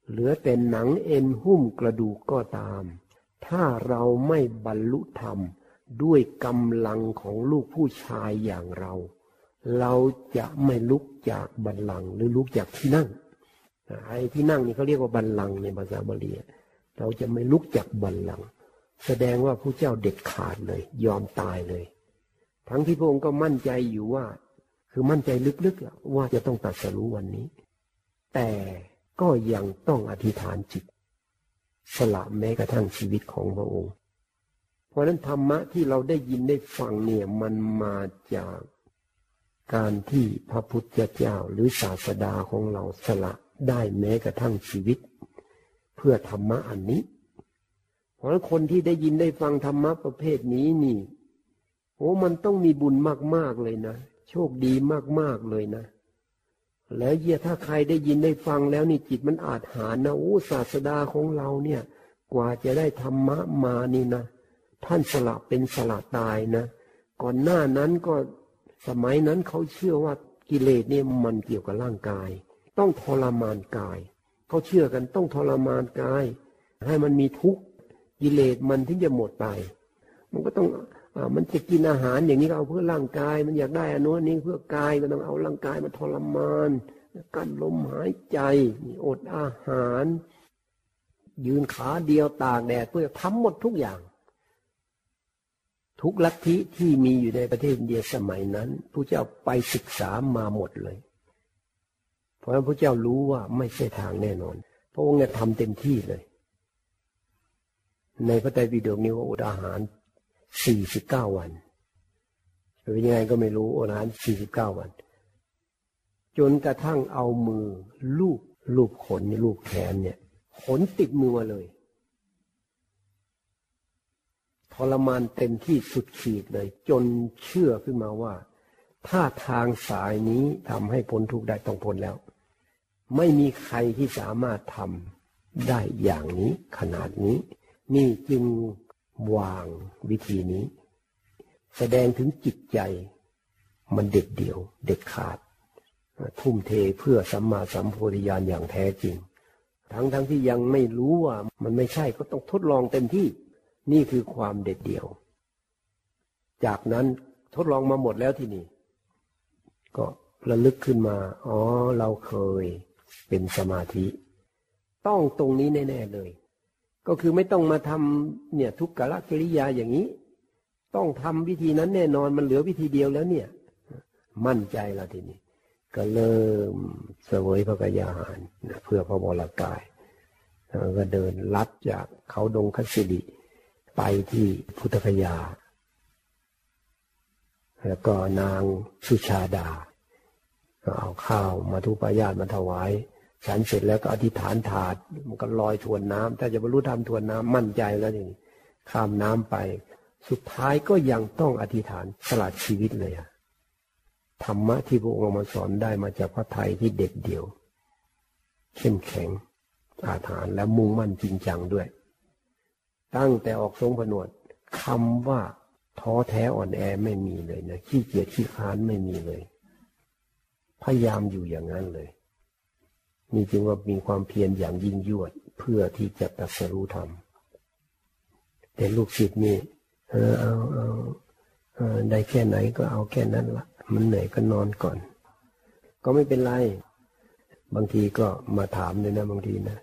เหลือแต่หนังเอ็นหุ้มกระดูกก็ตามถ้าเราไม่บรรลุธรรมด้วยกำลังของลูกผู้ชายอย่างเราเราจะไม่ลุกจากบัลลังก์หรือลุกจากที่นั่งไอ้ที่นั่งนี่เขาเรียกว่าบัลลังก์ในภาษาบาลีเราจะไม่ลุกจากบัลลังก์แสดงว่าผู้เจ้าเด็ดขาดเลยยอมตายเลยทั้งที่พระองค์ก็มั่นใจอยู่ว่าคือมั่นใจลึกๆว่าจะต้องตรัสรู้วันนี้แต่ก็ยังต้องอธิษฐานจิตสละแม้กระทั่งชีวิตของพระองค์เพราะนั้นธรรมะที่เราได้ยินได้ฟังเนี่ยมันมาจากการที่พระพุทธเจ้าหรือศาสดาของเราสละได้แม้กระทั่งชีวิตเพื่อธรรมะอันนี้เพราะนั้นคนที่ได้ยินได้ฟังธรรมะประเภทนี้นี่โอ้มันต้องมีบุญมากๆเลยนะโชคดีมากๆเลยนะแล้วเยี่ยถ้าใครได้ยินได้ฟังแล้วนี่จิตมันอาจหาญนะโอ้ศาสดาของเราเนี่ยกว่าจะได้ธรรมะมานี่นะท่านสละเป็นสละตายนะก่อนหน้านั้นก็สมัยนั้นเขาเชื่อว่ากิเลสเนี่ยมันเกี่ยวกับร่างกายต้องทรมานกายเขาเชื่อกันต้องทรมานกายให้มันมีทุกข์กิเลสมันถึงจะหมดไปมันก็ต้องมันจะกินอาหารอย่างนี้ก็เอาเพื่อร่างกายมันอยากได้อันนู้นนี่เพื่อกายก็ต้องเอาร่างกายมาทรมานกั้นลมหายใจอดอาหาร ยืนขาเดียวตากแดดเพื่อทำหมดทุกอย่างทุกลัทธิที่มีอยู่ในประเทศอินเดียสมัยนั้นพระเจ้าไปศึกษามาหมดเลยเพราะฉะนั้นพระเจ้ารู้ว่าไม่ใช่ทางแน่นอนพระองค์เนี่ยทำเต็มที่เลยในพระไตรปิฎกนี้ว่าอดอาหารสี่สิบเก้าวันเป็นยังไงก็ไม่รู้อดอาหารสี่สิบเก้าวันจนกระทั่งเอามือลูบลูบขนลูบแขนเนี่ยขนติดมือมาเลยทรมานเต็มที่สุดขีดเลยจนเชื่อขึ้นมาว่าถ้าทางสายนี้ทำให้พ้นทุกข์ได้ต้องพ้นแล้วไม่มีใครที่สามารถทำได้อย่างนี้ขนาดนี้นี่จึงวางวิธีนี้แสดงถึงจิตใจมันเด็ดเดี่ยวเด็ดขาดทุ่มเทเพื่อสัมมาสัมโพธิญาณอย่างแท้จริงทั้งทั้งที่ยังไม่รู้ว่ามันไม่ใช่ก็ต้องทดลองเต็มที่นี่คือความเด็ดเดี่ยวจากนั้นทดลองมาหมดแล้วที่นี่ก็ระลึกขึ้นมาอ๋อเราเคยเป็นสมาธิต้องตรงนี้แน่ๆเลยก็คือไม่ต้องมาทำเนี่ยทุกขละกิริยาอย่างนี้ต้องทำวิธีนั้นแน่นอนมันเหลือวิธีเดียวแล้วเนี่ยมั่นใจแล้วทีนี้ก็เริ่มเสวยพระกายอาหารเพื่อพระวรกายแล้วก็เดินลัดจากเขาดงคัสสิดิไปที่พุทธคยาแล้วก็นางสุชาดาก็เอาข้าวมาทุปายาตมาถวายฉันเสร็จแล้วก็อธิษฐานถาดมันก็ลอยทวนน้ำถ้าจะบรรลุธรรมทวนน้ำมั่นใจแล้วนี่ข้ามน้ำไปสุดท้ายก็ยังต้องอธิษฐานสละชีวิตเลยอะธรรมะที่พระองค์มาสอนได้มาจากพระทัยที่เด็ดเดี่ยวเข้มแข็งอาถรรพ์และมุ่งมั่นจริงจังด้วยตั้งแต่ออกทรงผนวดคำว่าท้อแท้อ่อนแอไม่มีเลยนะขี้เกียจขี้ค้านไม่มีเลยพยายามอยู่อย่างนั้นเลยมีจึงว่ามีความเพียรอย่างยิ่งยวดเพื่อที่จะตรัสรู้ธรรมแต่ลูกศิษย์นี่เออเอาเอาเอาได้แค่ไหนก็เอาแค่นั้นละมันเหนื่อยก็นอนก่อนก็ไม่เป็นไรบางทีก็มาถามเลยนะบางทีนะ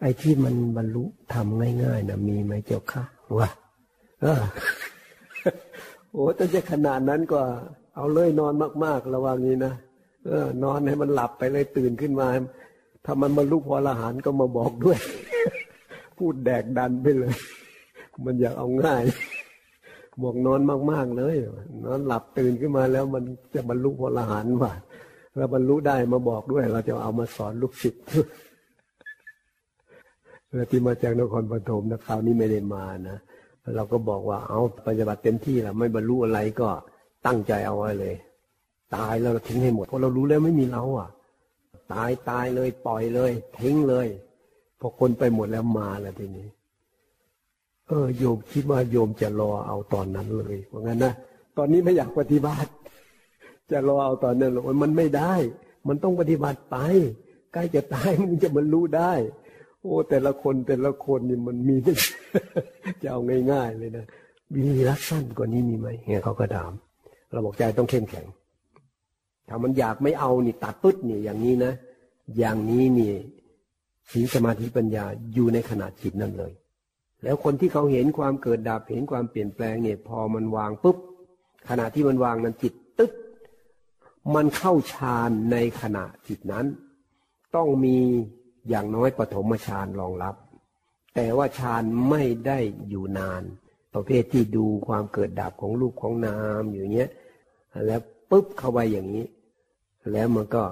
ไอ้ที่มันบรรลุทำง่ายๆนะมีไหมเจ้าค่ะวะเออโอ้ถ้าจะขนาดนั้นก็เอาเลยนอนมากๆระวังนี้นะเออนอนให้มันหลับไปเลยตื่นขึ้นมาถ้ามันบรรลุพอละหานก็มาบอกด้วย พูดแดกดันไปเลยมันอยากเอาง่ายบอกนอนมากๆเลยนอนหลับตื่นขึ้นมาแล้วมันจะบรรลุพอละหานว่ะแล้วบรรลุได้มาบอกด้วยเราจะเอามาสอนลูกศิษย์แล้วที่มาจากนครปฐมนะคราวนี้ไม่ได้มานะเราก็บอกว่าเอาปฏิบัติเต็มที่แล้วไม่บรรลุอะไรก็ตั้งใจเอาไว้เลยตายแล้วทิ้งให้หมดเพราะเรารู้แล้วไม่มีเราอ่ะตายตายเลยปล่อยเลยทิ้งเลยพอคนไปหมดแล้วมาแล้วทีนี้เออโยมคิดว่าโยมจะรอเอาตอนนั้นเลยเพราะงั้นนะตอนนี้ไม่อยากปฏิบัติจะรอเอาตอนนั้นหรอกมันไม่ได้มันต้องปฏิบัติไปใกล้จะตายมันจะบรรลุได้โอ้แต่ละคนแต่ละคนนี่มันมีแต่จะเอาง่ายๆเลยนะวิธีรักสั้นกว่านี้มีไหมเนี่ยเขาก็ถามเราบอกใจต้องเข้มแข็งถ้ามันอยากไม่เอานี่ตัดปึ๊ดนี่อย่างนี้นะอย่างนี้นี่ศีลสมาธิปัญญาอยู่ในขณะจิตนั่นเลยแล้วคนที่เขาเห็นความเกิดดับเห็นความเปลี่ยนแปลงเนี่ยพอมันวางปุ๊บขณะที่มันวางนั้นจิตตึ๊ดมันเข้าฌานในขณะจิตนั้นต้องมีอย่างน้อยปฐมฌานรองรับแต่ว่าฌานไม่ได้อยู่นานประเภทที่ดูความเกิดดับของรูปของนามอยู่เงี้ยแล้วปุ๊บเข้าไปอย่างนี้แล้วมันก็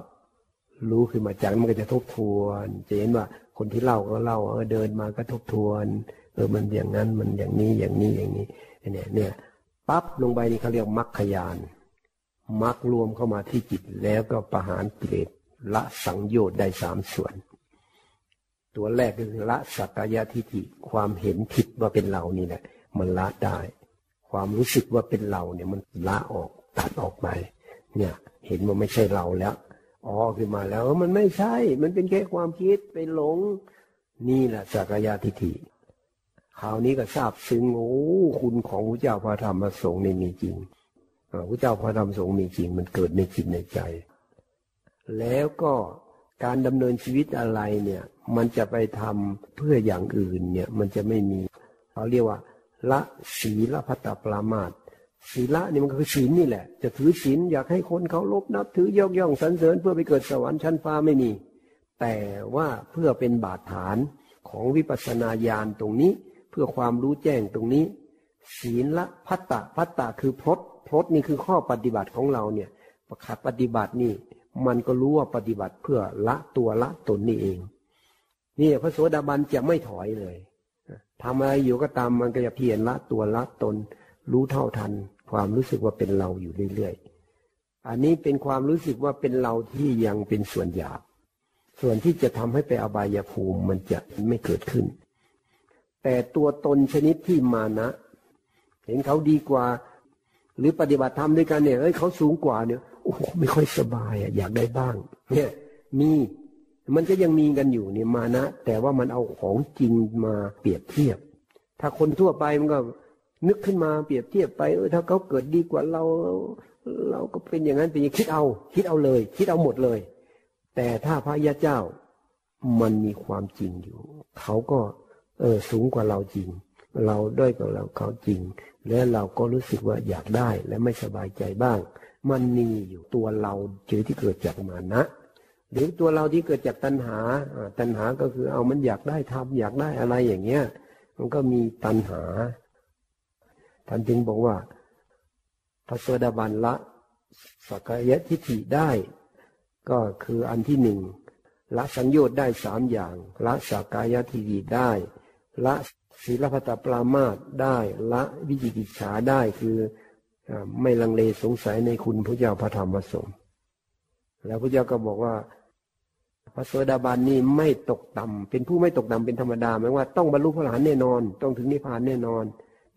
รู้ขึ้นมาจากมันก็จะทบทวนจะเห็นว่าคนที่เล่าก็เล่าเออเดินมาก็ทบทวนเออมันอย่างนั้นมันอย่างนี้อย่างนี้อย่างนี้เนี่ยเนี่ยปั๊บลงไปนี่เขาเรียกมรรคญาณมรรครวมเข้ามาที่จิตแล้วก็ประหารกิเลสละสังโยชน์ได้สามส่วนตัวแรกคือละสักกายทิฏฐิความเห็นผิดว่าเป็นเรานี่แหละมันละได้ความรู้สึกว่าเป็นเราเนี่ยมันละออกตัดออกไปเนี่ยเห็นว่าไม่ใช่เราแล้วอ๋อขึ้นมาแล้วมันไม่ใช่มันเป็นแค่ความคิดไปหลงนี่แหละสักกายทิฏฐิคราวนี้ก็ทราบซึ้งโอ้คุณของพระเจ้าพระธรรมพระสงฆ์นี่มีจริงพระเจ้าพระธรรมพระสงฆ์มีจริงมันเกิดในจิตในใจแล้วก็ การดำเนินชีวิตอะไรเนี่ยมันจะไปทำเพื่ออย่างอื่นเนี่ยมันจะไม่มีเขาเรียกว่าละศีลพัตตปรามาสศีละนี่มันก็คือศีลนี่แหละจะถือศีลอยากให้คนเขาลบนับถือยกย่องสรรเสริญเพื่อไปเกิดสวรรค์ชั้นฟ้าไม่มีแต่ว่าเพื่อเป็นบาดฐานของวิปัสสนาญาณตรงนี้เพื่อความรู้แจ้งตรงนี้ศีละพัตตะพัตตะคือพรตพรตนี่คือข้อปฏิบัติของเราเนี่ยประคับปฏิบัตินี่มันก็รู้ว่าปฏิบัติเพื่อละตัวละตนนี่เองนี่พระโสดาบันจะไม่ถอยเลยทำอะไรอยู่ก็ตามมันก็จะเพียรละตัวละตนรู้เท่าทันความรู้สึกว่าเป็นเราอยู่เรื่อยๆอันนี้เป็นความรู้สึกว่าเป็นเราที่ยังเป็นส่วนหยาบส่วนที่จะทำให้ไปอบายภูมิมันจะไม่เกิดขึ้นแต่ตัวตนชนิดที่มานะเห็นเขาดีกว่าหรือปฏิบัติธรรมด้วยกันเนี่ยเอ้ยเขาสูงกว่าเนี่ยโอ้โหไม่ค่อยสบายอ่ะอยากได้บ้างเนี่ยมีมันก็ยังมีกันอยู่เนี่ยมานะแต่ว่ามันเอาของจริงมาเปรียบเทียบถ้าคนทั่วไปมันก็นึกขึ้นมาเปรียบเทียบไปเออถ้าเขาเกิดดีกว่าเราเราก็เป็นอย่างนั้นเป็นอย่างคิดเอาคิดเอาเลยคิดเอาหมดเลยแต่ถ้าพระยะเจ้ามันมีความจริงอยู่เขาก็เออสูงกว่าเราจริงเราด้อยกว่าเราเขาจริงและเราก็รู้สึกว่าอยากได้และไม่สบายใจบ้างมันมีอยู่ตัวเราเจอที่เกิดจากมานะหรือตัวเราที่เกิดจากตัณหาตัณหาก็คือเอามันอยากได้ทำอยากได้อะไรอย่างเงี้ยมันก็มีตัณหาท่านจึงบอกว่าพระโสดาบันละสักกายทิฏฐิได้ก็คืออันที่หนึ่งละสังโยชน์ได้สามอย่างละสักกายทิฏฐิได้ละศีลพัตตปรามาสได้ละวิจิกิจฉาได้คือไม่ลังเลสงสัยในคุณพระเจ้าพระธรรมพระสงฆ์แล้วพระเจ้าก็บอกว่าพระโสดาบันนี่ไม่ตกต่ำเป็นผู้ไม่ตกต่ำเป็นธรรมดาหมายว่าต้องบรรลุพระอรหันต์แน่นอนต้องถึงนิพพานแน่นอน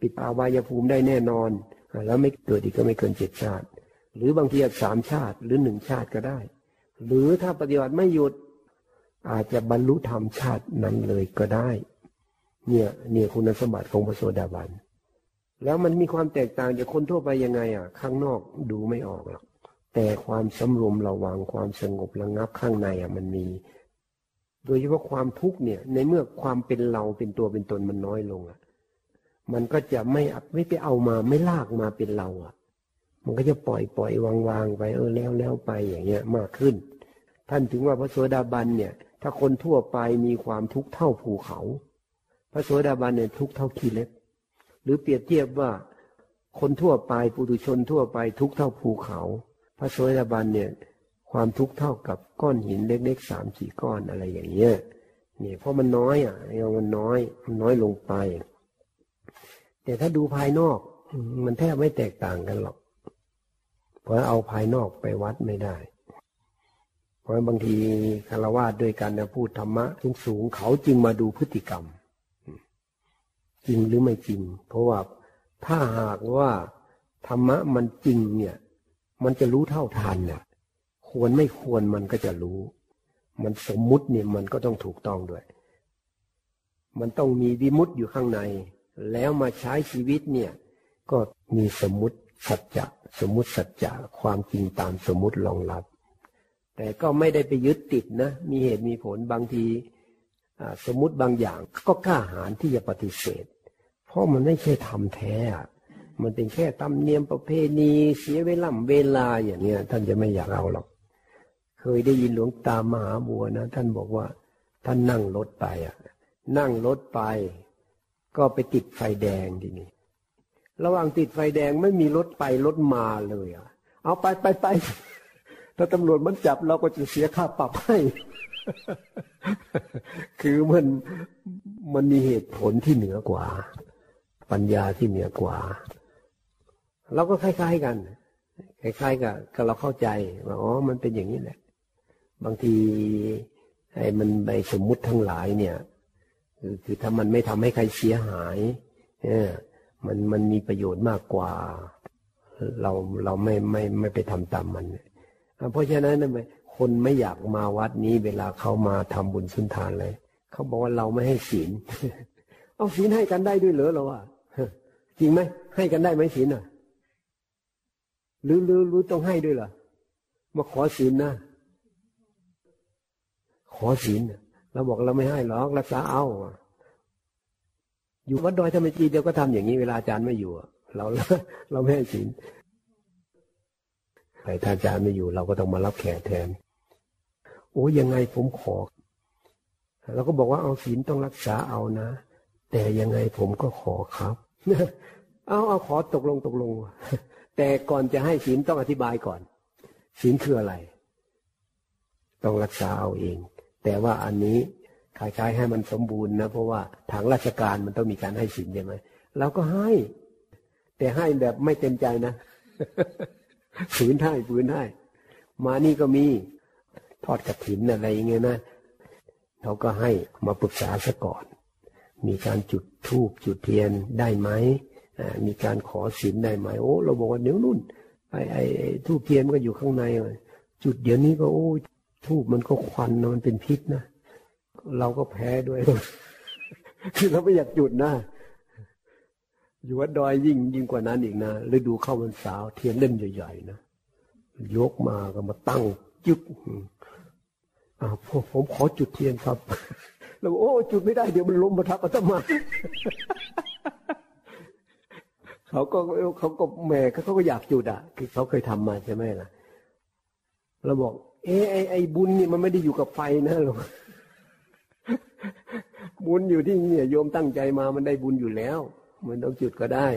ปิดอบายภูมิได้แน่นอนแล้วไม่เกิดอีกก็ไม่เกินเจ็ดชาติหรือบางทีอาจสามชาติหรือหนึ่งชาติก็ได้หรือถ้าปฏิบัติไม่หยุดอาจจะบรรลุธรรมชาตินั้นเลยก็ได้เนี่ยเนี่ยคุณสมบัติของพระโสดาบันแล้วมันมีความแตกต่างจากคนทั่วไปยังไงอ่ะข้างนอกดูไม่ออกหรอกแต่ความสำรวมระวังความสงบระงับข้างในอ่ะมันมีโดยเฉพาะความทุกข์เนี่ยในเมื่อความเป็นเราเป็นตัวเป็นตนมันน้อยลงอ่ะมันก็จะไม่ไม่ไปเอามาไม่ลากมาเป็นเราอ่ะมันก็จะปล่อยปล่อยวางวางไปเออแล้วแล้วไปอย่างเงี้ยมากขึ้นท่านถึงว่าพระโสดาบันเนี่ยถ้าคนทั่วไปมีความทุกข์เท่าภูเขาพระโสดาบันเนี่ยทุกข์เท่าขี้เล็บหรือเปรียบเทียบว่าคนทั่วไปปุถุชนทั่วไปทุกข์เท่าภูเขาพระโสดาบันเนี่ยความทุกข์เท่ากับก้อนหินเล็กๆสามสี่ก้อนอะไรอย่างเงี้ยเนี่ยเพราะมันน้อยอ่ะมันน้อยมันน้อยลงไปแต่ถ้าดูภายนอกมันแทบไม่แตกต่างกันหรอกเพราะเอาภายนอกไปวัดไม่ได้เพราะบางทีฆราวาสด้วยกันนะพูดธรรมะสูงๆเขาจึงมาดูพฤติกรรมจริงหรือไม่จริงเพราะว่าถ้าหากว่าธรรมะมันจริงเนี่ยมันจะรู้เท่าทันเนี่ยควรไม่ควรมันก็จะรู้มันสมมุติเนี่ยมันก็ต้องถูกต้องด้วยมันต้องมีวิมุตติอยู่ข้างในแล้วมาใช้ชีวิตเนี่ยก็มีสมมุติสัจจะสมมุติสัจจะความจริงตามสมมุติรองรับแต่ก็ไม่ได้ไปยึดติดนะมีเหตุมีผลบางทีสมมุติบางอย่างก็กล้าหาญที่จะปฏิเสธเพราะมันไม่ใช่ธรรมแท้มันเป็นแค่ตำเนียมประเพณีเสียเวลาเวลาอย่างเงี้ยท่านจะไม่อยากเอาหรอกเคยได้ยินหลวงตามหาบัวนะท่านบอกว่าท่านนั่งรถไปอ่ะนั่งรถไปก็ไปติดไฟแดงทีนี้ระหว่างติดไฟแดงไม่มีรถไปรถมาเลยอ่ะเอาไปไปไปถ้าตำรวจมันจับเราก็จะเสียค่าปรับให้คือมันมันมีเหตุผลที่เหนือกว่าปัญญาที่เหนือกว่าเราก็คล้ายๆกันคล้ายๆกับเราเข้าใจว่าอ๋อมันเป็นอย่างนี้แหละบางทีไอ้มันใบสมมุติทั้งหลายเนี่ยคือคือถ้ามันไม่ทำให้ใครเสียหายเนี่ยมันมันมีประโยชน์มากกว่าเราเราไม่ไม่ไม่ไปทำตามมันเพราะฉะนั้นทำไมคนไม่อยากมาวัดนี้เวลาเขามาทำบุญสุนทานเลยเขาบอกว่าเราไม่ให้ศีลเอาศีลให้กันได้ด้วยเหรอเราอ่ะจริงไหมให้กันได้ไหมศีลอ่ะหรือหรือต้องให้ด้วยเหรอมาขอศีลนะ ขอศีลเราบอกเราไม่ให้หรอกรักษาเอาอยู่วัดดอยธรรมจีเดียวก็ทำอย่างนี้เวลาอาจารย์ไม่อยู่เราเราไม่ให้ศีลใครถ้าอาจารย์ไม่อยู่เราก็ต้องมารับแขกแทนโอ้ยังไงผมขอเราก็บอกว่าเอาศีลต้องรักษาเอานะแต่ยังไงผมก็ขอครับเอาเอาขอตกลงตกลงแต่ก่อนจะให้ศีลต้องอธิบายก่อนศีลคืออะไรต้องรักษาเอาเองแต่ว่าอันนี้คล้ายๆให้มันสมบูรณ์นะเพราะว่าทางราชการมันต้องมีการให้ศีลใช่ไหมเราก็ให้แต่ให้แบบไม่เต็มใจนะฝืนให้ฝืนให้มานี่ก็มีทอดกฐินอะไรอย่างเงี้ยนะเขาก็ให้มาปรึกษาซะก่อนมีการจุดธูปจุดเทียนได้ไหมมีการขอศีลได้ไหมโอ้เราบอกว่าเดี๋ยวนู่นไอ้ไอ้ธูปเทียนมันก็อยู่ข้างในจุดเดี๋ยวนี้ก็โอ้ธูปมันก็ควันนะมันเป็นพิษนะเราก็แพ้ด้วย คือเราไม่อยากจุดนะอยู่วัดดอยยิ่งยิ่งกว่านั้นอีกนะฤดูเข้าพรรษาเทียนเล่มใหญ่ๆนะยกมาก็มาตั้งจึ๊กอ่าพวกผมขอจุดเทียนครับแล้วโอ้จุดไม่ได้เดี๋ยวมันล้มมาทับอาตมา เขาก็เขาก็แหมเขาก็อยากจุดอ่ะคือเขาเคยทำมาใช่ไหมล่ะเราบอกเออไอไอบุญนี่มันไม่ได้อยู่กับไฟนะหรอกบุญอยู่ที่เนี่ยโยมตั้งใจมามันได้บุญอยู่แล้วมันต้องจุดก็ได้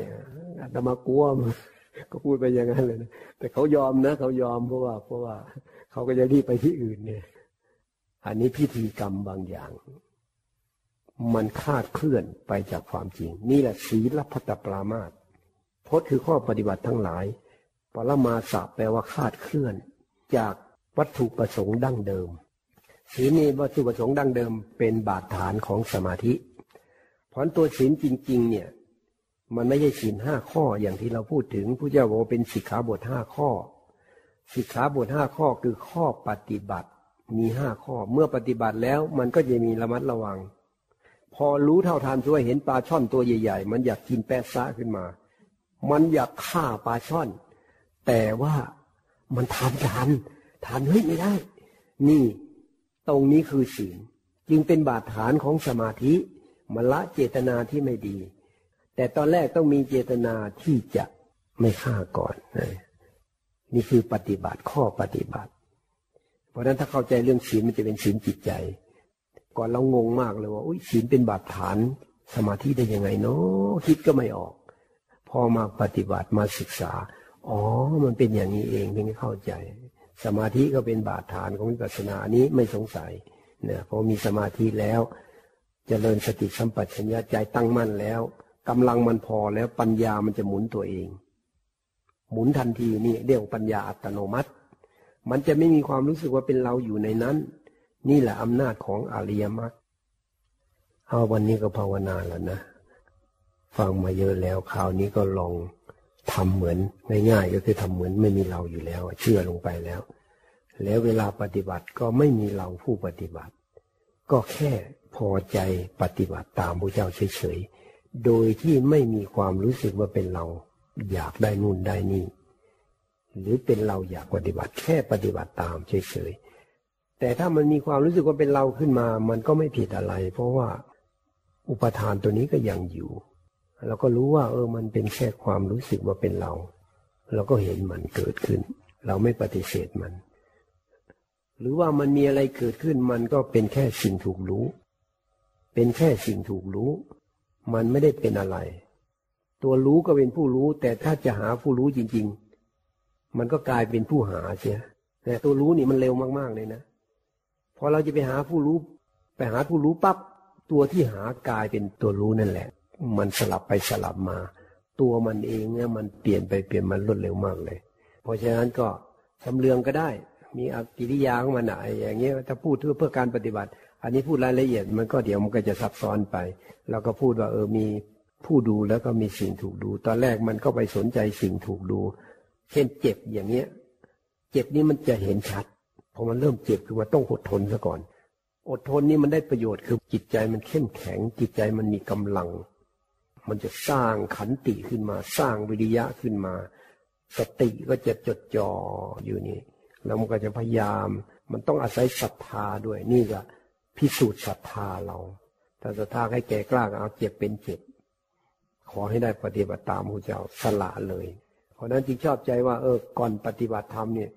อาตมากลัวก็พูดไปอย่างนั้นเลยนะแต่เขายอมนะเขายอมเพราะว่าเพราะว่าเขาก็จะรีบไปที่อื่นเนี่ยอันนี้พิธีกรรมบางอย่างมันคาดเคลื่อนไปจากความจริงนี่แหละศีลพัตตปรามาสพจน์คือข้อปฏิบัติทั้งหลายปรมาสะแปลว่าคาดเคลื่อนจากวัตถุประสงค์ดั้งเดิมศีลนี่วัตถุประสงค์ดั้งเดิมเป็นบาดฐานของสมาธิผลตัวศีลจริงๆเนี่ยมันไม่ใช่ศีลห้าข้ออย่างที่เราพูดถึงพุทธเจ้าบอกว่าเป็นสิกขาบทห้าข้อสิกขาบทห้าข้อคือข้อปฏิบัติมีห้าข้อเมื่อปฏิบัติแล้วมันก็จะมีระมัดระวังพอรู้เท่าทันตัวเห็นปลาช่อนตัวใหญ่ๆมันอยากกินแปะซะขึ้นมามันอยากฆ่าปลาช่อนแต่ว่ามันทานทันทานเฮ้ยไม่ได้นี่ตรงนี้คือศีลจึงเป็นบาดฐานของสมาธิมันละเจตนาที่ไม่ดีแต่ตอนแรกต้องมีเจตนาที่จะไม่ฆ่าก่อนนี่คือปฏิบัติข้อปฏิบัติเพราะนั้นถ้าเข้าใจเรื่องศีลมันจะเป็นศีลจิตใจก่อนเรางงมากเลยว่าอุ๊ยศีลเป็นบาดฐานสมาธิได้ยังไงเนาะคิดก็ไม่ออกพอมาปฏิบัติมาศึกษาอ๋อมันเป็นอย่างนี้เองถึงเข้าใจสมาธิก็เป็นบาดฐานของวิปัสสนาอันนี้ไม่สงสัยนะเพราะมีสมาธิแล้วเจริญสติสัมปชัญญะใจตั้งมั่นแล้วกำลังมันพอแล้วปัญญามันจะหมุนตัวเองหมุนทันทีนี่เรียกว่าปัญญาอัตโนมัติมันจะไม่มีความรู้สึกว่าเป็นเราอยู่ในนั้นนี่แหละอำนาจของอริยมรรคเอาวันนี้ก็ภาวนาแล้วนะฟังมาเยอะแล้วคราวนี้ก็ลองทำเหมือนง่ายๆก็คือทำเหมือนไม่มีเราอยู่แล้วเชื่อลงไปแล้วแล้วเวลาปฏิบัติก็ไม่มีเราผู้ปฏิบัติก็แค่พอใจปฏิบัติตามพระเจ้าเฉยๆโดยที่ไม่มีความรู้สึกว่าเป็นเราอยากได้นู่นได้นี่หรือเป็นเราอยากปฏิบัติแค่ปฏิบัติตามเฉยๆแต่ถ้ามันมีความรู้สึกว่าเป็นเราขึ้นมามันก็ไม่ผิดอะไรเพราะว่าอุปทานตัวนี้ก็ยังอยู่เราก็รู้ว่าเออมันเป็นแค่ความรู้สึกว่าเป็นเราเราก็เห็นมันเกิดขึ้นเราไม่ปฏิเสธมันหรือว่ามันมีอะไรเกิดขึ้นมันก็เป็นแค่สิ่งถูกรู้เป็นแค่สิ่งถูกรู้มันไม่ได้เป็นอะไรตัวรู้ก็เป็นผู้รู้แต่ถ้าจะหาผู้รู้จริงๆมันก็กลายเป็นผู้หาเสียแต่ตัวรู้นี่มันเร็วมากๆเลยนะพอเราจะไปหาผู้รู้ไปหาผู้รู้ปั๊บตัวที่หากลายเป็นตัวรู้นั่นแหละมันสลับไปสลับมาตัวมันเองเนี่ยมันเปลี่ยนไปเปลี่ยนมันรวดเร็วมากเลยเพราะฉะนั้นก็ชำเลืองก็ได้มีกิริยาของมันอะไรอย่างเงี้ยถ้าพูดเพื่อการปฏิบัติอันนี้พูดรายละเอียดมันก็เดี๋ยวมันก็จะซับซ้อนไปเราก็พูดว่าเออมีผู้ดูแล้วก็มีสิ่งถูกดูตอนแรกมันก็ไปสนใจสิ่งถูกดูเช่นเจ็บอย่างเงี้ยเจ็บนี่มันจะเห็นชัดพอมันเริ่มเจ็บคือว่าต้องอดทนซะก่อนอดทนนี่มันได้ประโยชน์คือจิตใจมันเข้มแข็งจิตใจมันมีกำลังมันจะสร้างขันติขึ้นมาสร้างวิริยะขึ้นมาสติก็จะจดจ่ออยู่นี่แล้วมันก็จะพยายาม มันต้องอาศัยศรัทธาด้วยนี่ก็พิสูจน์ศรัทธาเราถ้าศรัทธาให้แก่กล้าเอาเจ็บเป็นเจ็บขอให้ได้ปฏิบัติตามพระเจ้าสละเลยเพราะนั้นจึงชอบใจว่าเออก่อนปฏิบัติธรรมเนี่ย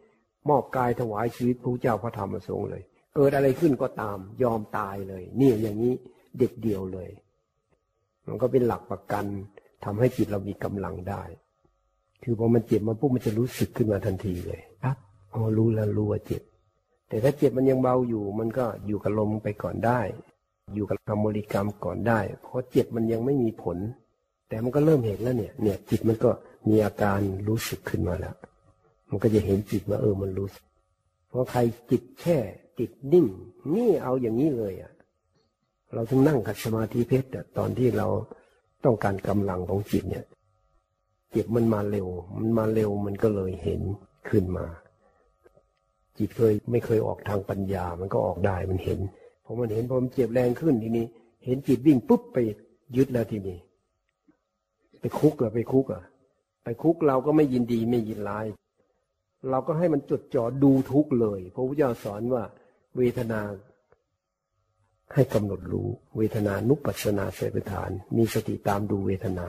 มอบกายถวายชีวิตพระเจ้าพระธรรมพระสงฆ์เลยเกิดอะไรขึ้นก็ตามยอมตายเลยนี่อย่างนี้เด็ดเดี่ยวเลยมันก็เป็นหลักประกันทำให้จิตเรามีกำลังได้คือพอมันเจ็บมันปุ๊บมันจะรู้สึกขึ้นมาทันทีเลยครับพอรู้แล้วรู้ว่าเจ็บแต่ถ้าเจ็บมันยังเบาอยู่มันก็อยู่กับลมไปก่อนได้อยู่กับคำบริกรรมก่อนได้เพราะเจ็บมันยังไม่มีผลแต่มันก็เริ่มเห็นแล้วเนี่ยเนี่ยจิตมันก็มีอาการรู้สึกขึ้นมาแล้วมันก็จะเห็นจิตว่าเออมันรู้สึกเพราะใครจิตแช่จิตนิ่งนี่เอาอย่างนี้เลยอ่ะเราถึงนั่งขัดสมาธิเพชรตอนที่เราต้องการกำลังของจิตเนี่ยจิตมันมาเร็วมันมาเร็วมันก็เลยเห็นขึ้นมาจิตเคยไม่เคยออกทางปัญญามันก็ออกได้มันเห็นพอมันเห็นพอมันเจ็บแรงขึ้นทีนี้เห็นจิตวิ่งปุ๊บไปยึดแล้วทีนี้ไปคุกเหรอไปคุกอ่ะไปคุกเราก็ไม่ยินดีไม่ยินร้ายเราก็ให้มันจดจ่อดูทุกข์เลยพระพุทธเจ้าสอนว่าเวทนาให้กำหนดรู้เวทนานุปัสสนาสติปัฏฐานมีสติตามดูเวทนา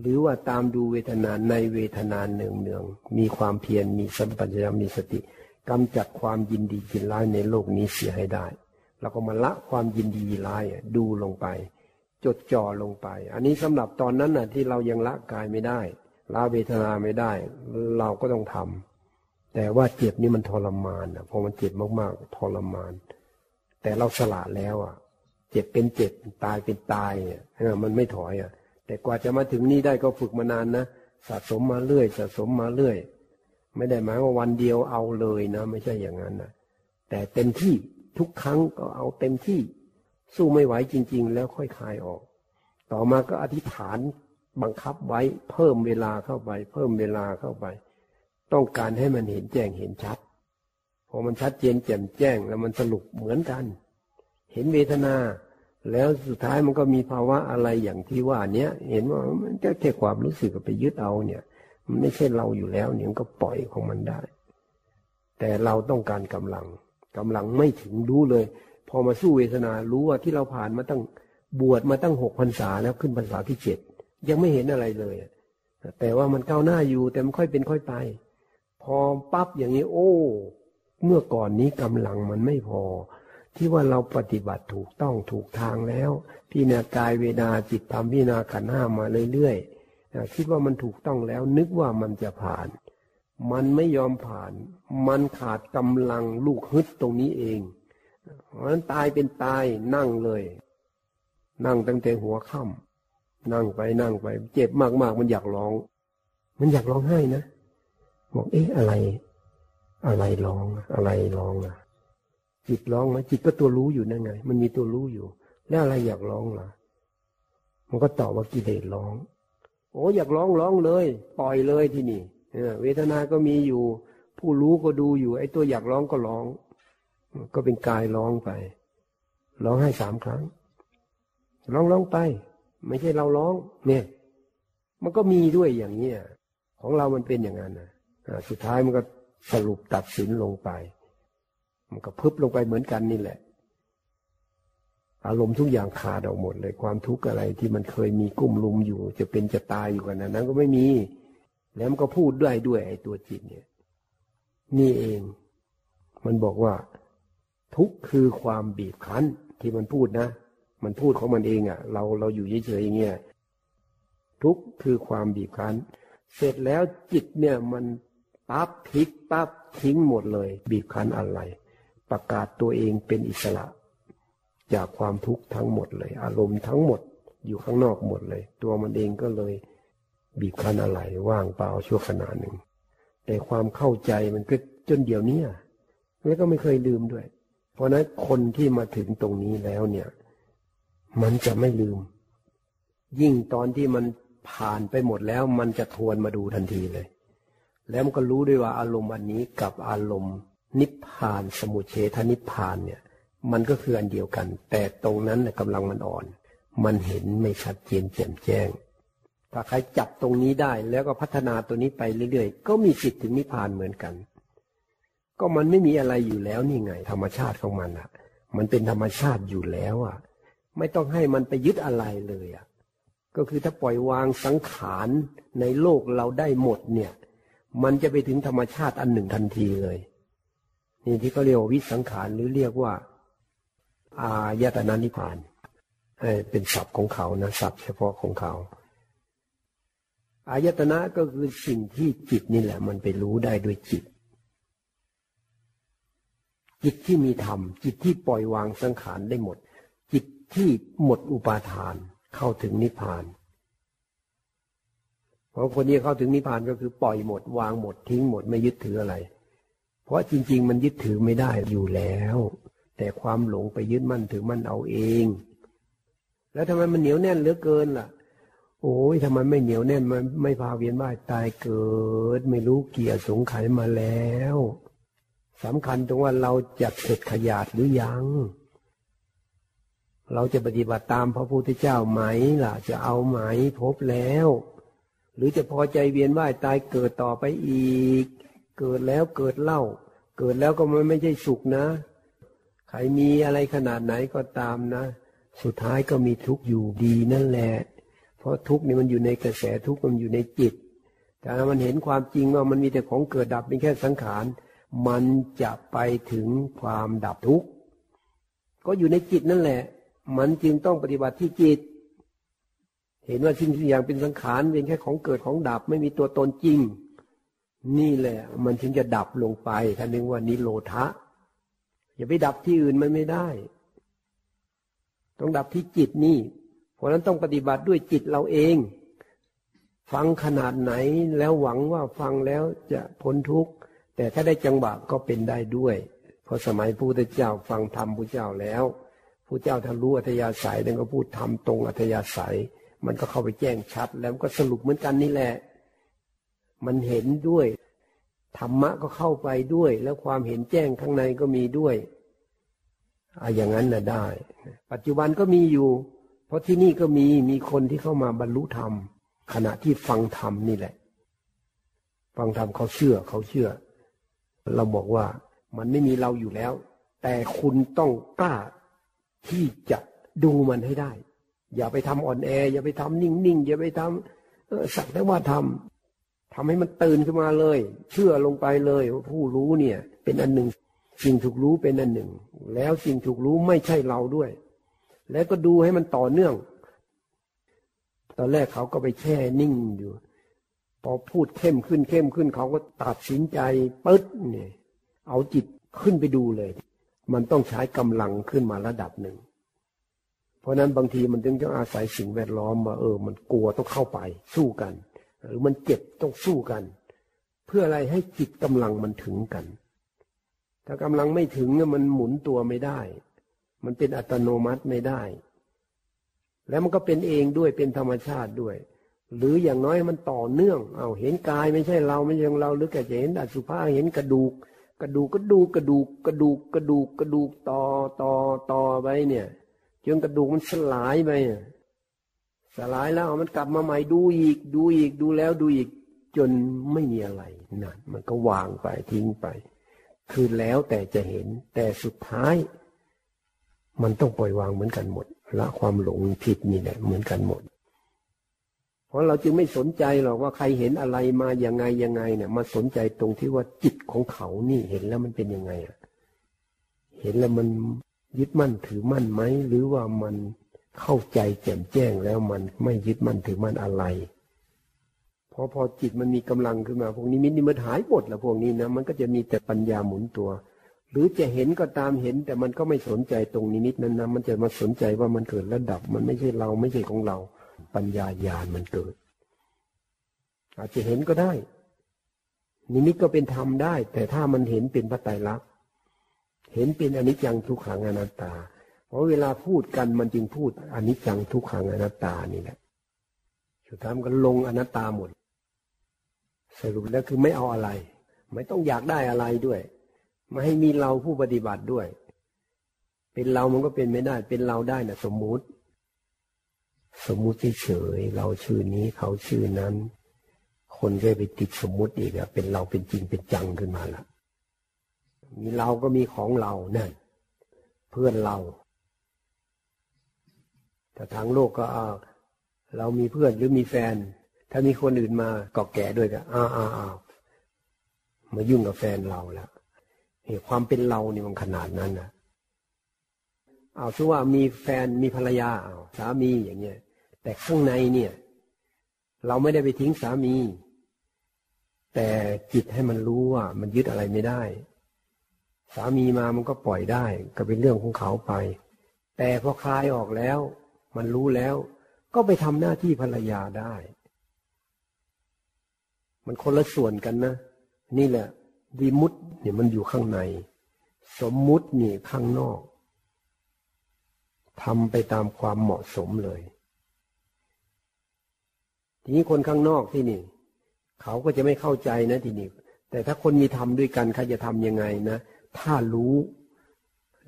หรือว่าตามดูเวทนาในเวทนาเนืองๆมีความเพียรมีสัมปชัญญะมีสติกำจัดความยินดียินร้ายในโลกนี้เสียให้ได้เราก็มาละความยินดียินร้ายดูลงไปจดจ่อลงไปอันนี้สำหรับตอนนั้นน่ะที่เรายังละกายไม่ได้ละเวทนาไม่ได้เราก็ต้องทำแต่ว่าเจ็บนี่มันทรมานอ่ะพอมันเจ็บมากๆทรมานแต่เราสละแล้วอ่ะเจ็บเป็นเจ็บตายเป็นตายเนี่ยมันไม่ถอยอ่ะแต่กว่าจะมาถึงนี่ได้ก็ฝึกมานานนะสะสมมาเรื่อยสะสมมาเรื่อยไม่ได้หมายว่าวันเดียวเอาเลยนะไม่ใช่อย่างนั้นนะแต่เต็มที่ทุกครั้งก็เอาเต็มที่สู้ไม่ไหวจริงๆแล้วค่อยคลายออกต่อมาก็อธิษฐานบังคับไว้เพิ่มเวลาเข้าไปเพิ่มเวลาเข้าไปต้องการให้มันเห็นแจ้งเห็นชัดพอมันชัดเจนแจ่มแจ้งแล้วมันสรุปเหมือนกันเห็นเวทนาแล้วสุดท้ายมันก็มีภาวะอะไรอย่างที่ว่าเนี้ยเห็นว่ามันแค่ความรู้สึกไปยึดเอาเนี่ยมันไม่ใช่เราอยู่แล้วเนี่ยก็ปล่อยของมันได้แต่เราต้องการกำลังกำลังไม่ถึงรู้เลยพอมาสู้เวทนารู้ว่าที่เราผ่านมาตั้งบวชมาตั้งหกพรรษาแล้วขึ้นพรรษาที่เจ็ดยังไม่เห็นอะไรเลยแต่ว่ามันก้าวหน้าอยู่แต่มันค่อยเป็นค่อยไปพอปั๊บอย่างนี้โอ้เมื่อก่อนนี้กำลังมันไม่พอที่ว่าเราปฏิบัติถูกต้องถูกทางแล้วพิจารณากายเวทนาจิตธรรมพิจารณาขันธ์ห้ามาเรื่อยๆคิดว่ามันถูกต้องแล้วนึกว่ามันจะผ่านมันไม่ยอมผ่านมันขาดกำลังลูกฮึดตรงนี้เองเพราะนั้นตายเป็นตายนั่งเลยนั่งตั้งแต่หัวค่ำนั่งไปนั่งไปเจ็บมากๆมันอยากร้องมันอยากร้องไห้นะบอกเอ๊ะอะไรอะไรร้องอะไรร้องอ่ะจิตร้องไหมจิตก็ตัวรู้อยู่นั่นไงมันมีตัวรู้อยู่แล้วอะไรอยากร้องล่ะมันก็ตอบว่ากิเลสร้องโอ้อยากร้องร้องเลยปล่อยเลยที่นี่เวทนาก็มีอยู่ผู้รู้ก็ดูอยู่ไอ้ตัวอยากร้องก็ร้องก็เป็นกายร้องไปร้องให้สามครั้งร้องร้องไปไม่ใช่เราร้องเนี่ยมันก็มีด้วยอย่างเนี้ยของเรามันเป็นอย่างนั้นนะสุดท้ายมันก็สรุปตัดสินลงไปมันก็พึบลงไปเหมือนกันนี่แหละอารมณ์ทุกอย่างขาดออกหมดเลยความทุกข์อะไรที่มันเคยมีกุ้มลุมอยู่จะเป็นจะตายอยู่กันนะนั้นก็ไม่มีแล้วมันก็พูดด้วยด้วยไอ้ตัวจิตเนี่ยนี่เองมันบอกว่าทุกข์คือความบีบคั้นที่มันพูดนะมันพูดของมันเองอ่ะเราเราอยู่เฉยๆอย่างเงี้ยทุกข์คือความบีบคั้นเสร็จแล้วจิตเนี่ยมันปั๊บพลิกปั๊บทิ้งหมดเลยบีบคั้นอะไรประกาศตัวเองเป็นอิสระจากความทุกข์ทั้งหมดเลยอารมณ์ทั้งหมดอยู่ข้างนอกหมดเลยตัวมันเองก็เลยบีบคั้นอะไรว่างเปล่าชั่วขณะหนึ่งแต่ความเข้าใจมันก็จนเดี๋ยวนี้แล้วก็ไม่เคยลืมด้วยเพราะนั้นคนที่มาถึงตรงนี้แล้วเนี่ยมันจะไม่ลืมยิ่งตอนที่มันผ่านไปหมดแล้วมันจะทวนมาดูทันทีเลยแล้วมันก็รู้ด้วยว่าอารมณ์อันนี้กับอารมณ์นิพพานสมุเฉทนิพพานเนี่ยมันก็คืออันเดียวกันแต่ตรงนั้นกำลังมันอ่อนมันเห็นไม่ชัดเจนแจ่มแจ้งถ้าใครจับตรงนี้ได้แล้วก็พัฒนาตัวนี้ไปเรื่อยๆก็มีสิทธิ์ถึงนิพพานเหมือนกัน ก็มันไม่มีอะไรอยู่แล้วนี่ไงธรรมชาติของมันอ่ะมันเป็นธรรมชาติอยู่แล้วอ่ะไม่ต้องให้มันไปยึดอะไรเลยอ่ะก็คือถ้าปล่อยวางสังขารในโลกเราได้หมดเนี่ยมันจะไปถึงธรรมชาติอันหนึ่งทันทีเลยนี่ที่เขาเรียกวิสังขารหรือเรียกว่าอายตนะนิพพานเป็นศัพท์ของเขานะศัพท์เฉพาะของเขาอายตนะก็คือสิ่งที่จิตนี่แหละมันไปรู้ได้ด้วยจิตจิตที่มีธรรมจิตที่ปล่อยวางสังขารได้หมดจิตที่หมดอุปาทานเข้าถึงนิพพานเพราะคนนี้เข้าถึงนิพพานก็คือปล่อยหมดวางหมดทิ้งหมดไม่ยึดถืออะไรเพราะจริงๆมันยึดถือไม่ได้อยู่แล้วแต่ความหลงไปยึดมั่นถือมั่นเอาเองแล้วทำไมมันเหนียวแน่นเหลือเกินล่ะโอ้ยทำไมไม่เหนียวแน่นมันไม่พาเวียนว่ายตายเกิดไม่รู้เกี่ยสงไขมาแล้วสำคัญตรงว่าเราจะเข็ดขยาดหรือยังเราจะปฏิบัติตามพระพุทธเจ้าไหมล่ะจะเอาไหมพบแล้วหรือจะพอใจเวียนว่ายตายเกิดต่อไปอีกเกิดแล้วเกิดเล่าเกิดแล้วก็มันไม่ใช่สุขนะใครมีอะไรขนาดไหนก็ตามนะสุดท้ายก็มีทุกข์อยู่ดีนั่นแหละเพราะทุกข์นี่มันอยู่ในกระแสทุกข์มันอยู่ในจิตแต่ถ้ามันเห็นความจริงว่ามันมีแต่ของเกิดดับเป็นแค่สังขารมันจะไปถึงความดับทุกข์ก็อยู่ในจิตนั่นแหละมันจึงต้องปฏิบัติที่จิตเห็นว่าสิ่งทุกอย่างเป็นสังขารเป็นแค่ของเกิดของดับไม่มีตัวตนจริงนี่แหละมันถึงจะดับลงไปท่านนึกว่านิโรธะอย่าไปดับที่อื่นมันไม่ได้ต้องดับที่จิตนี่เพราะนั้นต้องปฏิบัติด้วยจิตเราเองฟังขนาดไหนแล้วหวังว่าฟังแล้วจะพ้นทุกข์แต่ถ้าได้จังหวะก็เป็นได้ด้วยเพราะสมัยพระพุทธเจ้าฟังธรรมพระเจ้าแล้วพระเจ้าท่านรู้อัธยาศัยแล้วก็พูดธรรมตรงอัธยาศัยมันก็เข้าไปแจ้งชัดแล้วก็สรุปเหมือนกันนี่แหละมันเห็นด้วยธรรมะก็เข้าไปด้วยแล้วความเห็นแจ้งข้างในก็มีด้วยอ่ะอย่างนั้นน่ะได้ปัจจุบันก็มีอยู่เพราะที่นี่ก็มีมีคนที่เข้ามาบรรลุธรรมขณะที่ฟังธรรมนี่แหละฟังธรรมเขาเชื่อเขาเชื่อเราบอกว่ามันไม่มีเราอยู่แล้วแต่คุณต้องกล้าที่จะดูมันให้ได้อย่าไปทำอ่อนแออย่าไปทำนิ่งๆอย่าไปทำสักแต่ว่าทำทำให้มันตื่นขึ้นมาเลยเชื่อลงไปเลยว่าผู้รู้เนี่ยเป็นอันหนึ่งสิ่งถูกรู้เป็นอันหนึ่งแล้วสิ่งถูกรู้ไม่ใช่เราด้วยแล้วก็ดูให้มันต่อเนื่องตอนแรกเขาก็ไปแช่นิ่งอยู่พอพูดเข้มขึ้นเข้มขึ้นเขาก็ตัดสินใจปึ๊ดเนี่ยเอาจิตขึ้นไปดูเลยมันต้องใช้กำลังขึ้นมาระดับหนึ่งเพราะนั้นบางทีมันต้องอาศัยสิ่งแวดล้อมมาเออมันกลัวต้องเข้าไปสู้กันหรือมันเจ็บต้องสู้กันเพื่ออะไรให้จิตกำลังมันถึงกันถ้ากำลังไม่ถึงมันหมุนตัวไม่ได้มันเป็นอัตโนมัติไม่ได้แล้วมันก็เป็นเองด้วยเป็นธรรมชาติด้วยหรืออย่างน้อยมันต่อเนื่องเอาเห็นกายไม่ใช่เราไม่ใช่เราหรือแกจะเห็นอสุภะเห็นกระดูกกระดูกก็ดูกระดูกกระดูกกระดูกกระดูกต่อต่อต่อไปเนี่ยจนกระดูกมันสลายไปสลายแล้วมันกลับมาใหม่ดูอีกดูอีกดูแล้วดูอีกจนไม่มีอะไรนั่นมันก็วางไปทิ้งไปคือแล้วแต่จะเห็นแต่สุดท้ายมันต้องปล่อยวางเหมือนกันหมดละความหลงผิดนี่แหละเหมือนกันหมดเพราะเราจึงไม่สนใจหรอกว่าใครเห็นอะไรมาอย่างไงยังไงเนี่ยมาสนใจตรงที่ว่าจิตของเขานี่เห็นแล้วมันเป็นยังไงอ่ะเห็นแล้วมันยึดมั่นถือมั่นไหมหรือว่ามันเข้าใจแจ่มแจ้งแล้วมันไม่ยึดมั่นถือมั่นอะไรพอพอจิตมันมีกำลังขึ้นมาพวกนิมิตนี่มันหายหมดแล้วพวกนี้นะมันก็จะมีแต่ปัญญาหมุนตัวหรือจะเห็นก็ตามเห็นแต่มันก็ไม่สนใจตรงนิมิตนั้นนะมันจะมาสนใจว่ามันเกิดระดับมันไม่ใช่เราไม่ใช่ของเราปัญญาญาณมันเกิดอาจจะเห็นก็ได้นิมิตก็เป็นธรรมได้แต่ถ้ามันเห็นเป็นพระไตรลักษณ์เห็นเป็นอนิจจังทุกขังอนัตตาเพราะเวลาพูดกันมันจึงพูดอนิจจังทุกขังอนัตตานี่แหละสุดท้ายมันก็ลงอนัตตาหมดสรุปแล้วคือไม่เอาอะไรไม่ต้องอยากได้อะไรด้วยไม่ให้มีเราผู้ปฏิบัติด้วยเป็นเรามันก็เป็นไม่ได้เป็นเราได้นะสมมุติสมมุติเฉยเราชื่อนี้เขาชื่อนั้นคนก็ไปติดสมมุติอีกอะเป็นเราเป็นจริงเป็นจังขึ้นมาละ เราก็มีของเรานั่นเพื่อนเราแต่ทางโลกก็เอาเรามีเพื่อนหรือมีแฟนถ้ามีคนอื่นมาเกาะแก่ด้วยก็อ้าวอ้าวมายุ่งกับแฟนเราแล้วเห็นความเป็นเรานี่มันขนาดนั้นนะเอาชื่อว่ามีแฟนมีภรรยาเอาสามีอย่างเงี้ยแต่ข้างในเนี่ยเราไม่ได้ไปทิ้งสามีแต่จิตให้มันรู้ว่ามันยึดอะไรไม่ได้สามีมามันก็ปล่อยได้ก็เป็นเรื่องของเขาไปแต่พอคลายออกแล้วมันรู้แล้วก็ไปทำหน้าที่ภรรยาได้มันคนละส่วนกันนะนี่แหละวิมุตติเนี่ยมันอยู่ข้างในสมมุตินี่ข้างนอกทำไปตามความเหมาะสมเลยทีนี้คนข้างนอกที่นี่เขาก็จะไม่เข้าใจนะทีนี้แต่ถ้าคนมีธรรมด้วยกันเขาจะทำยังไงนะถ้ารู้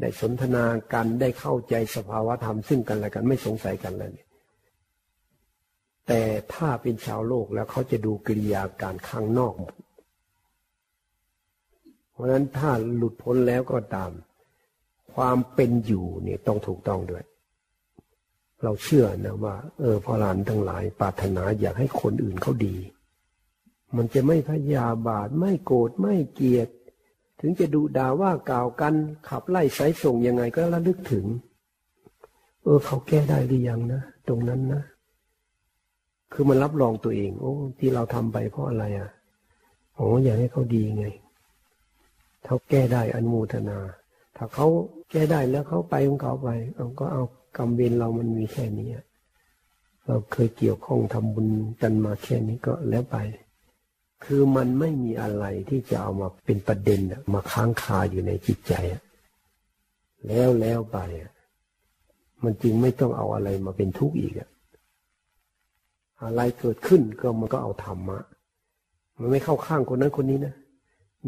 ได้สนทนากันได้เข้าใจสภาวะธรรมซึ่งกันและกันไม่สงสัยกันเลยแต่ถ้าเป็นชาวโลกแล้วเขาจะดูกิริยาการข้างนอกเพราะนั้นถ้าหลุดพ้นแล้วก็ตามความเป็นอยู่เนี่ยต้องถูกต้องด้วยเราเชื่อนะว่าเออพระอรหันต์ทั้งหลายปรารถนาอยากให้คนอื่นเขาดีมันจะไม่พยาบาทไม่โกรธไม่เกลียดถึงจะดุด่าว่ากล่าวกันขับไล่สายส่งยังไงก็ระลึกถึงเออเขาแก้ได้หรือยังนะตรงนั้นนะคือมันรับรองตัวเองโอ้ที่เราทำไปเพราะอะไรอ่ะโอ้อยากให้เขาดีไงเขาแก้ได้อนุโมทนาถ้าเขาแก้ได้แล้วเขาไปของเขาไปเราก็เอากรรมเวรเรามันมีแค่นี้เราเคยเกี่ยวข้องทำบุญกันมาแค่นี้ก็แล้วไปคือมันไม่มีอะไรที่จะเอามาเป็นประเด็นมาค้างคาอยู่ในจิตใจแล้วแล้วไปมันจึงไม่ต้องเอาอะไรมาเป็นทุกข์อีกอะไรเกิดขึ้นก็มันก็เอาธรรมะมันไม่เข้าข้างคนนั้นคนนี้นะ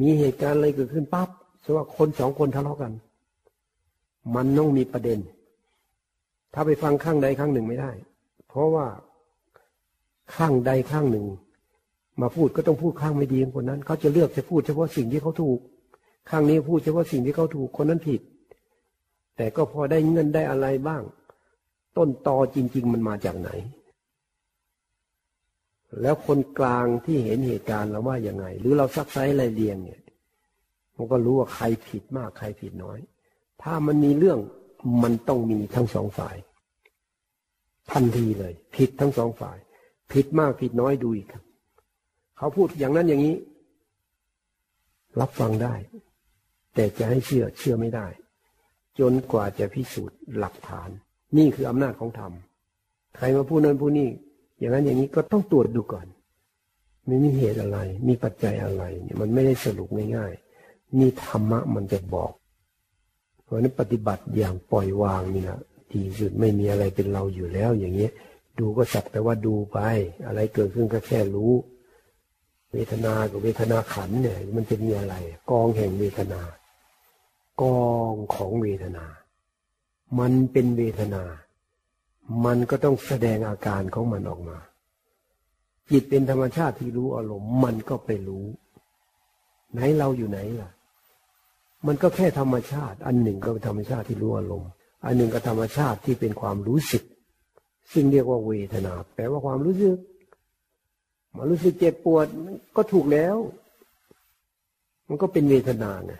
มีเหตุการณ์อะไรเกิดขึ้นปั๊บแสดงว่าคนสองคนทะเลาะกันมันต้องมีประเด็นถ้าไปฟังข้างใดข้างหนึ่งไม่ได้เพราะว่าข้างใดข้างหนึ่งมาพูดก็ต้องพูดข้างไม่ดีของคนนั้นเขาจะเลือกจะพูดเฉพาะสิ่งที่เขาถูกข้างนี้พูดเฉพาะสิ่งที่เขาถูกคนนั้นผิดแต่ก็พอได้เงินได้อะไรบ้างต้นตอจริงๆมันมาจากไหนแล้วคนกลางที่เห็นเหตุการณ์เราว่ายังไงหรือเราซักไซอะไรเรียงเนี่ยมันก็รู้ว่าใครผิดมากใครผิดน้อยถ้ามันมีเรื่องมันต้องมีทั้งสองฝ่ายทันทีเลยผิดทั้งสองฝ่ายผิดมากผิดน้อยดูอีกเขาพูดอย่างนั้นอย่างนี้รับฟังได้แต่จะให้เชื่อเชื่อไม่ได้จนกว่าจะพิสูจน์หลักฐานนี่คืออำนาจของธรรมใครมาพูดนั้นพูดนี่อย่างนั้นอย่างนี้ก็ต้องตรวจดูก่อนไม่มีเหตุอะไรมีปัจจัยอะไรมันไม่ได้สรุปง่ายๆนี่ธรรมะมันจะบอกเพราะนั้นปฏิบัติอย่างปล่อยวางนี่นะที่สุดไม่มีอะไรเป็นเราอยู่แล้วอย่างเงี้ยดูก็สักแต่ว่าดูไปอะไรเกิดขึ้นก็แค่รู้เวทนากับเวทนาขันเนี่ยมันจะมีอะไรกองแห่งเวทนากองของเวทนามันเป็นเวทนามันก็ต้องแสดงอาการของมันออกมาจิตเป็นธรรมชาติที่รู้อารมณ์มันก็ไปรู้ไหนเราอยู่ไหนล่ะมันก็แค่ธรรมชาติอันหนึ่งก็เป็นธรรมชาติที่รู้อารมณ์อันหนึ่งก็ธรรมชาติที่เป็นความรู้สึกซึ่งเรียกว่าเวทนาแปลว่าความรู้สึกมันรู้สึกเจ็บปวดก็ถูกแล้วมันก็เป็นเวทนาไง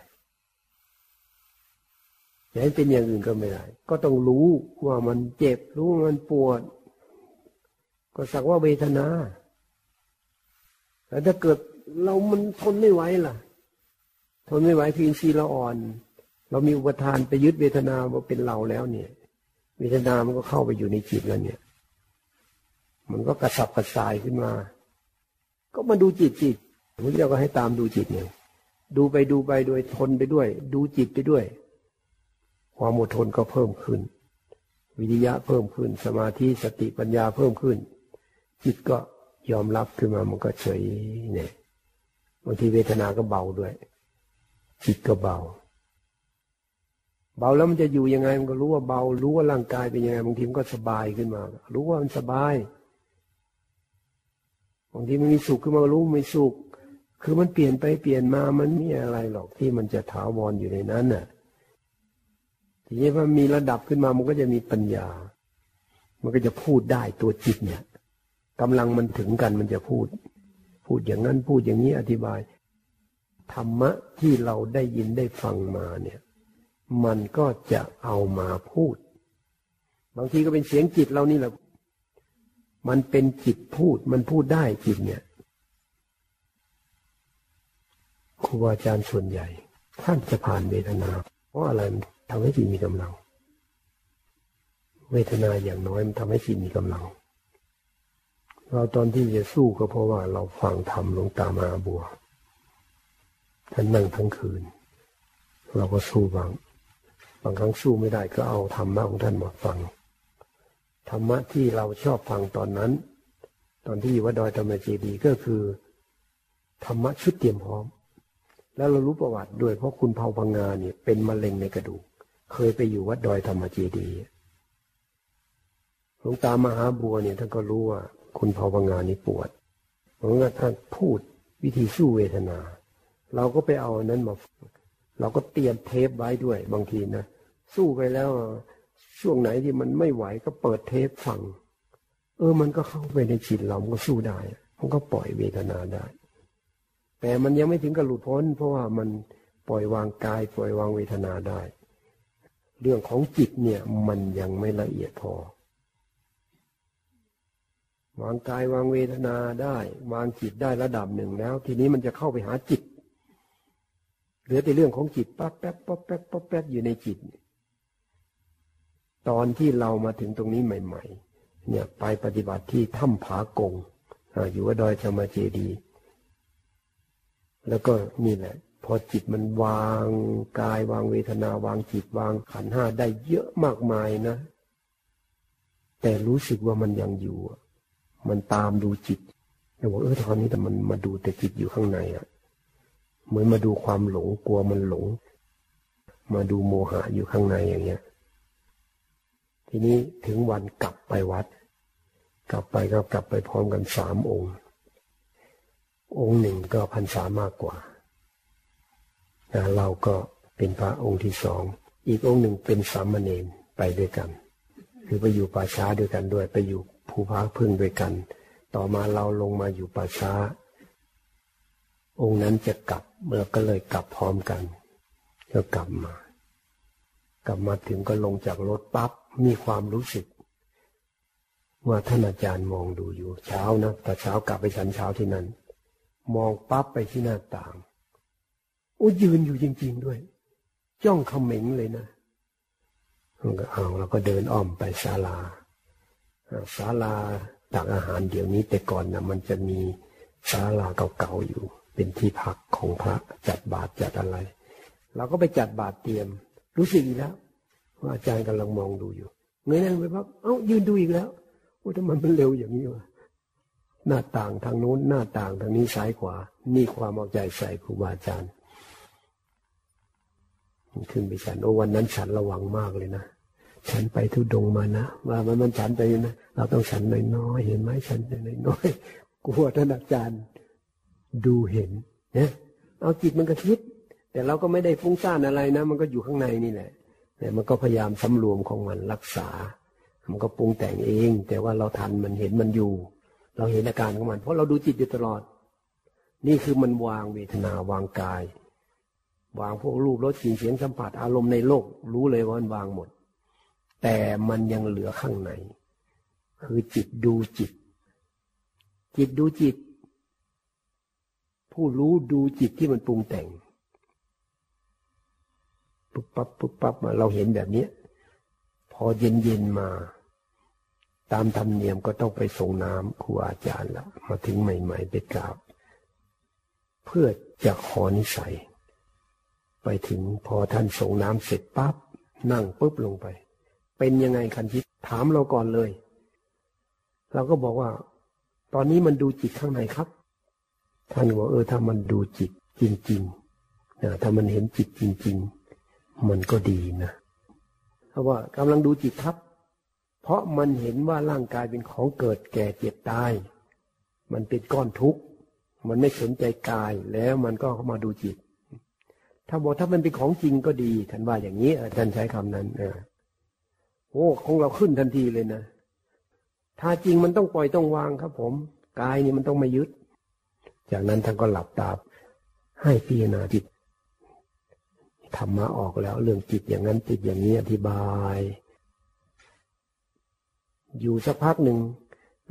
อย่าให้เป็นอย่างอื่นก็ไม่ได้ก็ต้องรู้ว่ามันเจ็บรู้ว่ามันปวดก็สักว่าเวทนาแล้วถ้าเกิดเรามันทนไม่ไหวล่ะทนไม่ไหวคืออินทรีย์เราอ่อนเรามีอุปทานไปยึดเวทนาว่าเป็นเราแล้วเนี่ยเวทนามันก็เข้าไปอยู่ในจิตแล้วเนี่ยมันก็กระสับกระส่ายขึ้นมาก็มาดูจิตจิตพุทธเจ้าก็ให้ตามดูจิตเนี่ยดูไปดูไปโดยทนไปด้วยดูจิตไปด้วยความอดทนก็เพิ่มขึ้นวิริยะเพิ่มขึ้นสมาธิสติปัญญาเพิ่มขึ้นจิตก็ยอมรับขึ้นมามันก็เฉยเนี่ยบางทีเวทนาก็เบาด้วยจิตก็เบาเบาแล้วมันจะอยู่ยังไงมันก็รู้ว่าเบารู้ว่าร่างกายเป็นยังไงบางทีมันก็สบายขึ้นมารู้ว่ามันสบายบางทีมันมีสุขขึ้นมารู้ไม่สุข คือมันเปลี่ยนไปเปลี่ยนมามันไม่อะไรหรอกที่มันจะถาวร อ, อยู่ในนั้นน่ะทีนี้พอมีระดับขึ้นมามันก็จะมีปัญญามันก็จะพูดได้ตัวจิตเนี่ยกำลังมันถึงกันมันจะพูดพูดอย่างนั้นพูดอย่างนี้อธิบายธรรมะที่เราได้ยินได้ฟังมาเนี่ยมันก็จะเอามาพูดบางทีก็เป็นเสียงจิตเรานี่แหละมันเป็นจิตพูดมันพูดได้จิตเนี่ยครูอาจารย์ส่วนใหญ่ท่านจะผ่านเวทนาเพราะอะไรมันทำให้จิตมีกำลังเวทนาอย่างน้อยมันทำให้จิตมีกำลังเราตอนที่จะสู้ก็เพราะว่าเราฟังธรรมหลวงตามหาบัวท่านนั่งทั้งคืนเราก็สู้บางบางครั้งสู้ไม่ได้ก็เอาธรรมะของท่านมาฟังธรรมะที่เราชอบฟังตอนนั้นตอนที่อยู่วัดดอยธรรมเจดีย์ก็คือธรรมะชุดเตรียมพร้อมแล้วเรารู้ประวัติด้วยเพราะคุณเผ่าพังงาเนี่ยเป็นมะเร็งในกระดูกเคยไปอยู่วัดดอยธรรมเจดีย์หลวงตามหาบัวเนี่ยท่านก็รู้ว่าคุณเผ่าพังงานี่ปวดเพราะงั้นท่านพูดวิธีสู้เวทนาเราก็ไปเอานั้นมาเราก็เตรียมเทปไว้ด้วยบางทีนะสู้ไปแล้วช่วงไหนที่มันไม่ไหวก็เปิดเทปฟังเออมันก็เข้าไปในจิตเรามันก็สู้ได้มันก็ปล่อยเวทนาได้แต่มันยังไม่ถึงกับหลุดพ้นเพราะว่ามันปล่อยวางกายปล่อยวางเวทนาได้เรื่องของจิตเนี่ยมันยังไม่ละเอียดพอวางกายวางเวทนาได้วางจิตได้ระดับหนึ่งแล้วทีนี้มันจะเข้าไปหาจิตเหลือแต่เรื่องของจิตปั๊บแป๊บปั๊บแป๊บปั๊บแป๊บอยู่ในจิตตอนที่เรามาถึงตรงนี้ใหม่ๆเนี่ยไปปฏิบัติที่ถ้ำผากงอยู่วัดดอยธรรมเจดีย์แล้วก็นี่แหละพอจิตมันวางกายวางเวทนาวางจิตวางขันธ์ห้าได้เยอะมากมายนะแต่รู้สึกว่ามันยังอยู่มันตามดูจิตแต่ว่าเออตอนนี้แต่มันมาดูแต่จิตอยู่ข้างในอะเหมือนมาดูความหลงกลัวมันหลงมาดูโมหะอยู่ข้างในอย่างเงี้ยทีนี้ถึงวันกลับไปวัดกลับไปก็กลับไปพร้อมกันสามองค์องค์หนึ่งก็พรรษามากกว่านะเราก็เป็นพระองค์ที่สองอีกองค์หนึ่งเป็นสามเณรไปด้วยกันคือไปอยู่ป่าช้าด้วยกันด้วยไปอยู่ภูผาพึ่งด้วยกันต่อมาเราลงมาอยู่ป่าช้าองค์นั้นจะกลับเมื่อก็เลยกลับพร้อมกันก็กลับมากลับมาถึงก็ลงจากรถปั๊บมีความรู้สึกว่าท่านอาจารย์มองดูอยู่เช้านะแต่เช้ากลับไปฉันเช้าที่นั่นมองปั๊บไปที่หน้าต่างโอ้ยืนอยู่จริงๆด้วยจ้องเขม็งเลยนะมันก็เอาแล้วก็เดินอ้อมไปศาลาศาลาตักอาหารเดี๋ยวนี้แต่ก่อนนะมันจะมีศาลาเก่าๆอยู่เป็นที่พักของพระจัดบาตรจัดอะไรเราก็ไปจัดบาตรเตรียมรู้สึกอีกแล้วว่าอาจารย์กำลังมองดูอยู่เงยหน้าไปปั๊บเอ้ายืนดูอีกแล้วโอ้ทำไมมันเร็วอย่างนี้วะหน้าต่างทางโน้นหน้าต่างทางนี้ซ้ายขวานี่ความเอาใจใส่ครูบาอาจารย์ขึ้นไปฉันโอ้วันนั้นฉันระวังมากเลยนะฉันไปทุดงมานะว่ามันมันฉันไปนะเราต้องฉันน้อยๆเห็นไหมฉันน้อยๆกลัวท่านอาจารย์ดูเห็นนะเอาจิตมันก็คิดแต่เราก็ไม่ได้ฟุ้งซ่านอะไรนะมันก็อยู่ข้างในนี่แหละแต่มันก็พยายามสำรวมของมันรักษามันก็ปรุงแต่งเองแต่ว่าเราทันมันเห็นมันอยู่เราเห็นอาการของมันเพราะเราดูจิตอยู่ตลอดนี่คือมันวางเวทนาวางกายวางพวกรูปรสกลิ่นเสียงสัมผัสอารมณ์ในโลกรู้เลยว่ามันวางหมดแต่มันยังเหลือข้างในคือจิตดูจิตจิตดูจิตผู้รู้ดูจิตที่มันปรุงแต่งปุ๊บปั๊บปุ๊บปั๊บมาเราเห็นแบบนี้พอเย็นเย็นมาตามธรรมเนียมก็ต้องไปส่งน้ำครูอาจารย์ละมาถึงใหม่ๆไปกราบเพื่อจะขอนิสัยไปถึงพอท่านส่งน้ำเสร็จปั๊บนั่งปุ๊บลงไปเป็นยังไงคันทิศถามเราก่อนเลยเราก็บอกว่าตอนนี้มันดูจิตข้างในครับท่านบอกเออถ้ามันดูจิตจริงๆนะถ้ามันเห็นจิตจริงๆมันก็ดีนะเพราะว่ากำลังดูจิตครับเพราะมันเห็นว่าร่างกายเป็นของเกิดแก่เจ็บตายมันเป็นก้อนทุกข์ มันไม่สนใจกายแล้วมันก็มาดูจิตถ้าบอกถ้ามันเป็นของจริงก็ดีท่านว่าอย่างนี้ท่านใช้คำนั้นนะโอ้ของเราขึ้นทันทีเลยนะถ้าจริงมันต้องปล่อยต้องวางครับผมกายนี่มันต้องไม่ยึดจากนั้นท่านก็หลับตาให้พิจารณาจิตธรรมะออกแล้วเรื่องจิตอย่างนั้นจิตอย่างนี้อธิบายอยู่สักพักหนึ่ง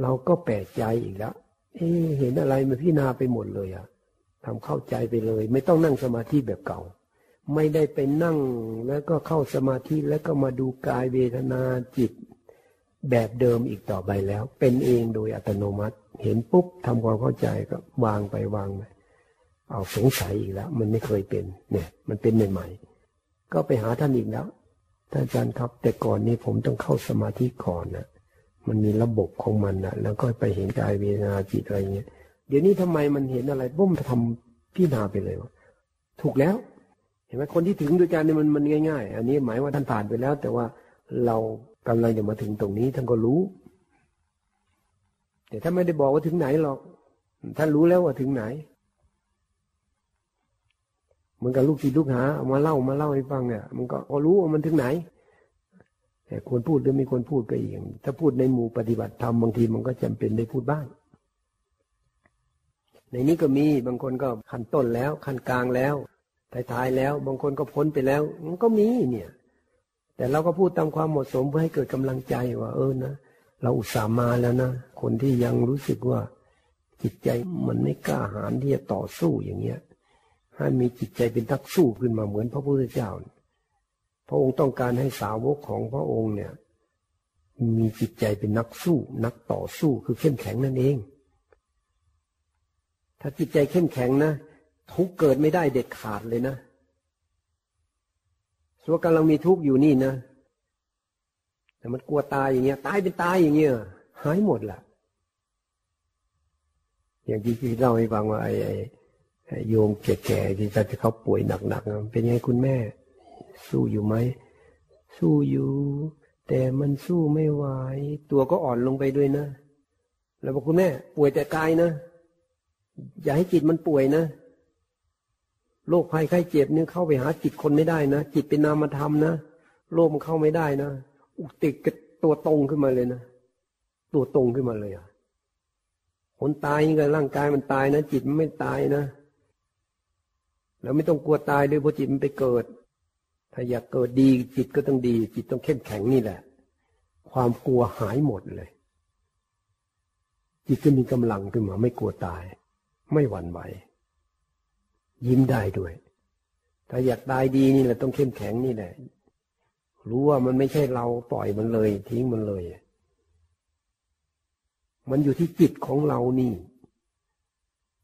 เราก็แปลกใจอีกแล้วเอ๊ะเห็นอะไรมาพิจารณาไปหมดเลยอะทำเข้าใจไปเลยไม่ต้องนั่งสมาธิแบบเก่าไม่ได้ไปนั่งแล้วก็เข้าสมาธิแล้วก็มาดูกายเวทนาจิตแบบเดิมอีกต่อไปแล้วเป็นเองโดยอัตโนมัติเห็นปุ๊บทำความเข้าใจก็วางไปวางไปเอาสงสัยอีกแล้วมันไม่เคยเป็นเนี่ยมันเป็นใหม่ๆก็ไปหาท่านอีกแล้วท่านอาจารย์ครับแต่ก่อนนี้ผมต้องเข้าสมาธิก่อนนะมันมีระบบของมันนะแล้วก็ไปเห็นกายเวทนาจิตอะไรเงี้ยเดี๋ยวนี้ทำไมมันเห็นอะไรปุ๊บมันทำพิจารณาไปเลยวะถูกแล้วเห็นไหมคนที่ถึงโดยการเนี่ยมันมันง่ายๆอันนี้หมายว่าท่านผ่านไปแล้วแต่ว่าเรากำลังจะมาถึงตรงนี้ท่านก็รู้แต่ท่านไม่ได้บอกว่าถึงไหนหรอกท่านรู้แล้วว่าถึงไหนเหมือนกับลูกศิษย์ลูกหาเอามาเล่ามาเล่าให้ฟังเนี่ยมันก็พอรู้ว่ามันถึงไหนแต่ควรพูดหรือไม่ควรพูดก็อย่างถ้าพูดในหมู่ปฏิบัติธรรมบางทีมันก็จำเป็นได้พูดบ้างในนี้ก็มีบางคนก็ขั้นต้นแล้วขั้นกลางแล้วท้ายๆแล้วบางคนก็พ้นไปแล้วมันก็มีเนี่ยแต่เราก็พูดตามความเหมาะสมเพื่อให้เกิดกำลังใจว่าเออนะเราอุตส่าห์มาแล้วนะคนที่ยังรู้สึกว่าจิตใจมันไม่กล้าหาญที่จะต่อสู้อย่างเงี้ยให้มีจิตใจเป็นนักสู้ขึ้นมาเหมือนพระพุทธเจ้าพระองค์ต้องการให้สาวกของพระองค์เนี่ยมีจิตใจเป็นนักสู้นักต่อสู้คือเข้มแข็งนั่นเองถ้าจิตใจเข้มแข็งนะทุกเกิดไม่ได้เด็ดขาดเลยนะสมมุติกำลังมีทุกข์อยู่นี่นะแต่มันกลัวตายอย่างเงี้ยตายเป็นตายอย่างเงี้ยหายหมดล่ะอย่างที่พี่เล่าให้ฟังว่าไอ้โยมแก่ๆที่จะเขาป่วยหนักๆเป็นไงคุณแม่สู้อยู่ไหมสู้อยู่แต่มันสู้ไม่ไหวตัวก็อ่อนลงไปด้วยนะแล้วบอกคุณแม่ป่วยแต่กายนะอย่าให้จิตมันป่วยนะโรคภัยไข้เจ็บเนี่ยเข้าไปหาจิตคนไม่ได้นะจิตเป็นนามธรรมนะโรคมันเข้าไม่ได้นะอุกติกตัวตรงขึ้นมาเลยนะตัวตรงขึ้นมาเลยอ่ะคนตายนี่ก็ร่างกายมันตายนะจิตมันไม่ตายนะแล้วไม่ต้องกลัวตายด้วยเพราะจิตมันไปเกิดถ้าอยากเกิดดีจิตก็ต้องดีจิตต้องเข้มแข็งนี่แหละความกลัวหายหมดเลยจิตก็มีกำลังขึ้นมาไม่กลัวตายไม่หวั่นไหวยิ้มได้ด้วยถ้าอยากตายดีนี่แหละต้องเข้มแข็งนี่แหละรู้ว่ามันไม่ใช่เราปล่อยมันเลยทิ้งมันเลยมันอยู่ที่จิตของเรานี่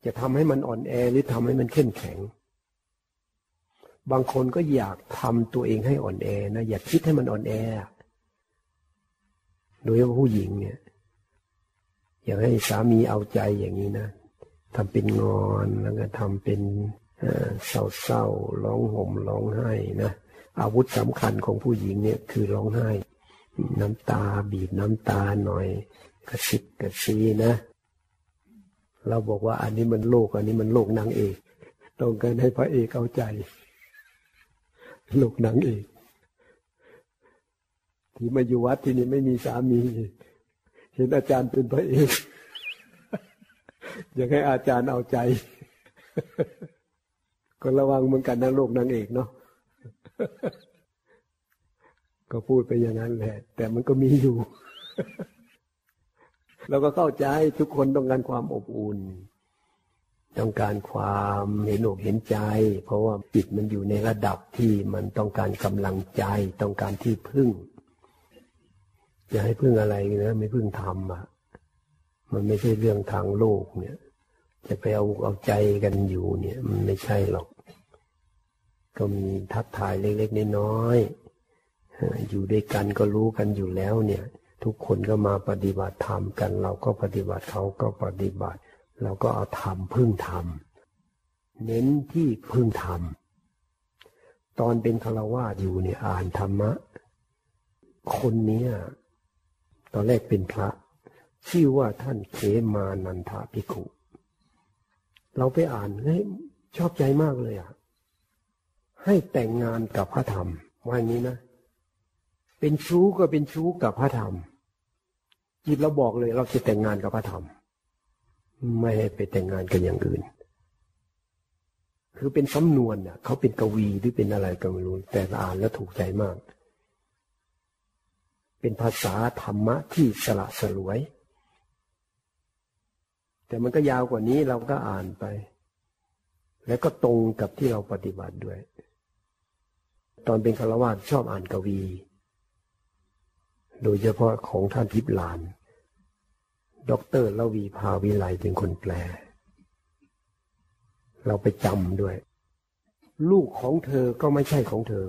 จะทำให้มันอ่อนแอหรือทำให้มันเข้มแข็งบางคนก็อยากทำตัวเองให้อ่อนแอนะอยากคิดให้มันอ่อนแอโดยเฉพาะผู้หญิงเนี่ยอยากให้สามีเอาใจอย่างนี้นะทำเป็นงอนแล้วก็ทำเป็นเศร้าๆร้องห่มร้องไห้นะอาวุธสำคัญของผู้หญิงเนี่ยคือร้องไห้น้ำตาบีบน้ำตาหน่อยกระซิบกระซีนะเราบอกว่าอันนี้มันโลกอันนี้มันโลกนางเอกต้องการให้พระเอกเอาใจโลกนางเอกที่มาอยู่วัดที่นี่ไม่มีสามีเห็นอาจารย์เป็นพระเอกอยากให้อาจารย์เอาใจก็ระวังเหมือนกันนะโลกนางเอกเนาะก็พูดไปอย่างนั้นแหละแต่มันก็มีอยู่เราก็เข้าใจทุกคนต้องการความอบอุ่นต้องการความเห็นอกเห็นใจเพราะว่าจิตมันอยู่ในระดับที่มันต้องการกำลังใจต้องการที่พึ่งจะให้พึ่งอะไรนะไม่พึ่งธรรมอ่ะมันไม่ใช่เรื่องทางโลกเนี่ยจะไปเอาเอาใจกันอยู่เนี่ยมันไม่ใช่หรอกก็มีทักทายเล็กๆน้อยๆอยู่ด้วยกันก็รู้กันอยู่แล้วเนี่ยทุกคนก็มาปฏิบัติธรรมกันเราก็ปฏิบัติเขาก็ปฏิบัติเราก็เอาธรรมพึ่งธรรมเน้นที่พึ่งธรรมตอนเป็นฆราวาสอยู่เนี่ยอ่านธรรมะคนเนี้ยตอนแรกเป็นพระชื่อว่าท่านเขมานันทภิกขุ เราไปอ่านให้ชอบใจมากเลยอ่ะให้แต่งงานกับพระธรรมว่าอย่างนี้นะเป็นชู้ก็เป็นชู้กับพระธรรมจิตเราบอกเลยเราจะแต่งงานกับพระธรรมไม่ให้ไปแต่งงานกันอย่างอื่นคือเป็นสำนวนเนี่ยเขาเป็นกวีหรือเป็นอะไรก็ไม่รู้แต่อ่านแล้วถูกใจมากเป็นภาษาธรรมะที่สละสลวยแต่มันก็ยาวกว่านี้เราก็อ่านไปแล้วก็ตรงกับที่เราปฏิบัติด้วยตอนเป็นฆราวาสชอบอ่านกวีโดยเฉพาะของท่านทิพย์ลานดร.ลวีภาวิไลเป็นคนแปลเราไปจำด้วยลูกของเธอก็ไม่ใช่ของเธอ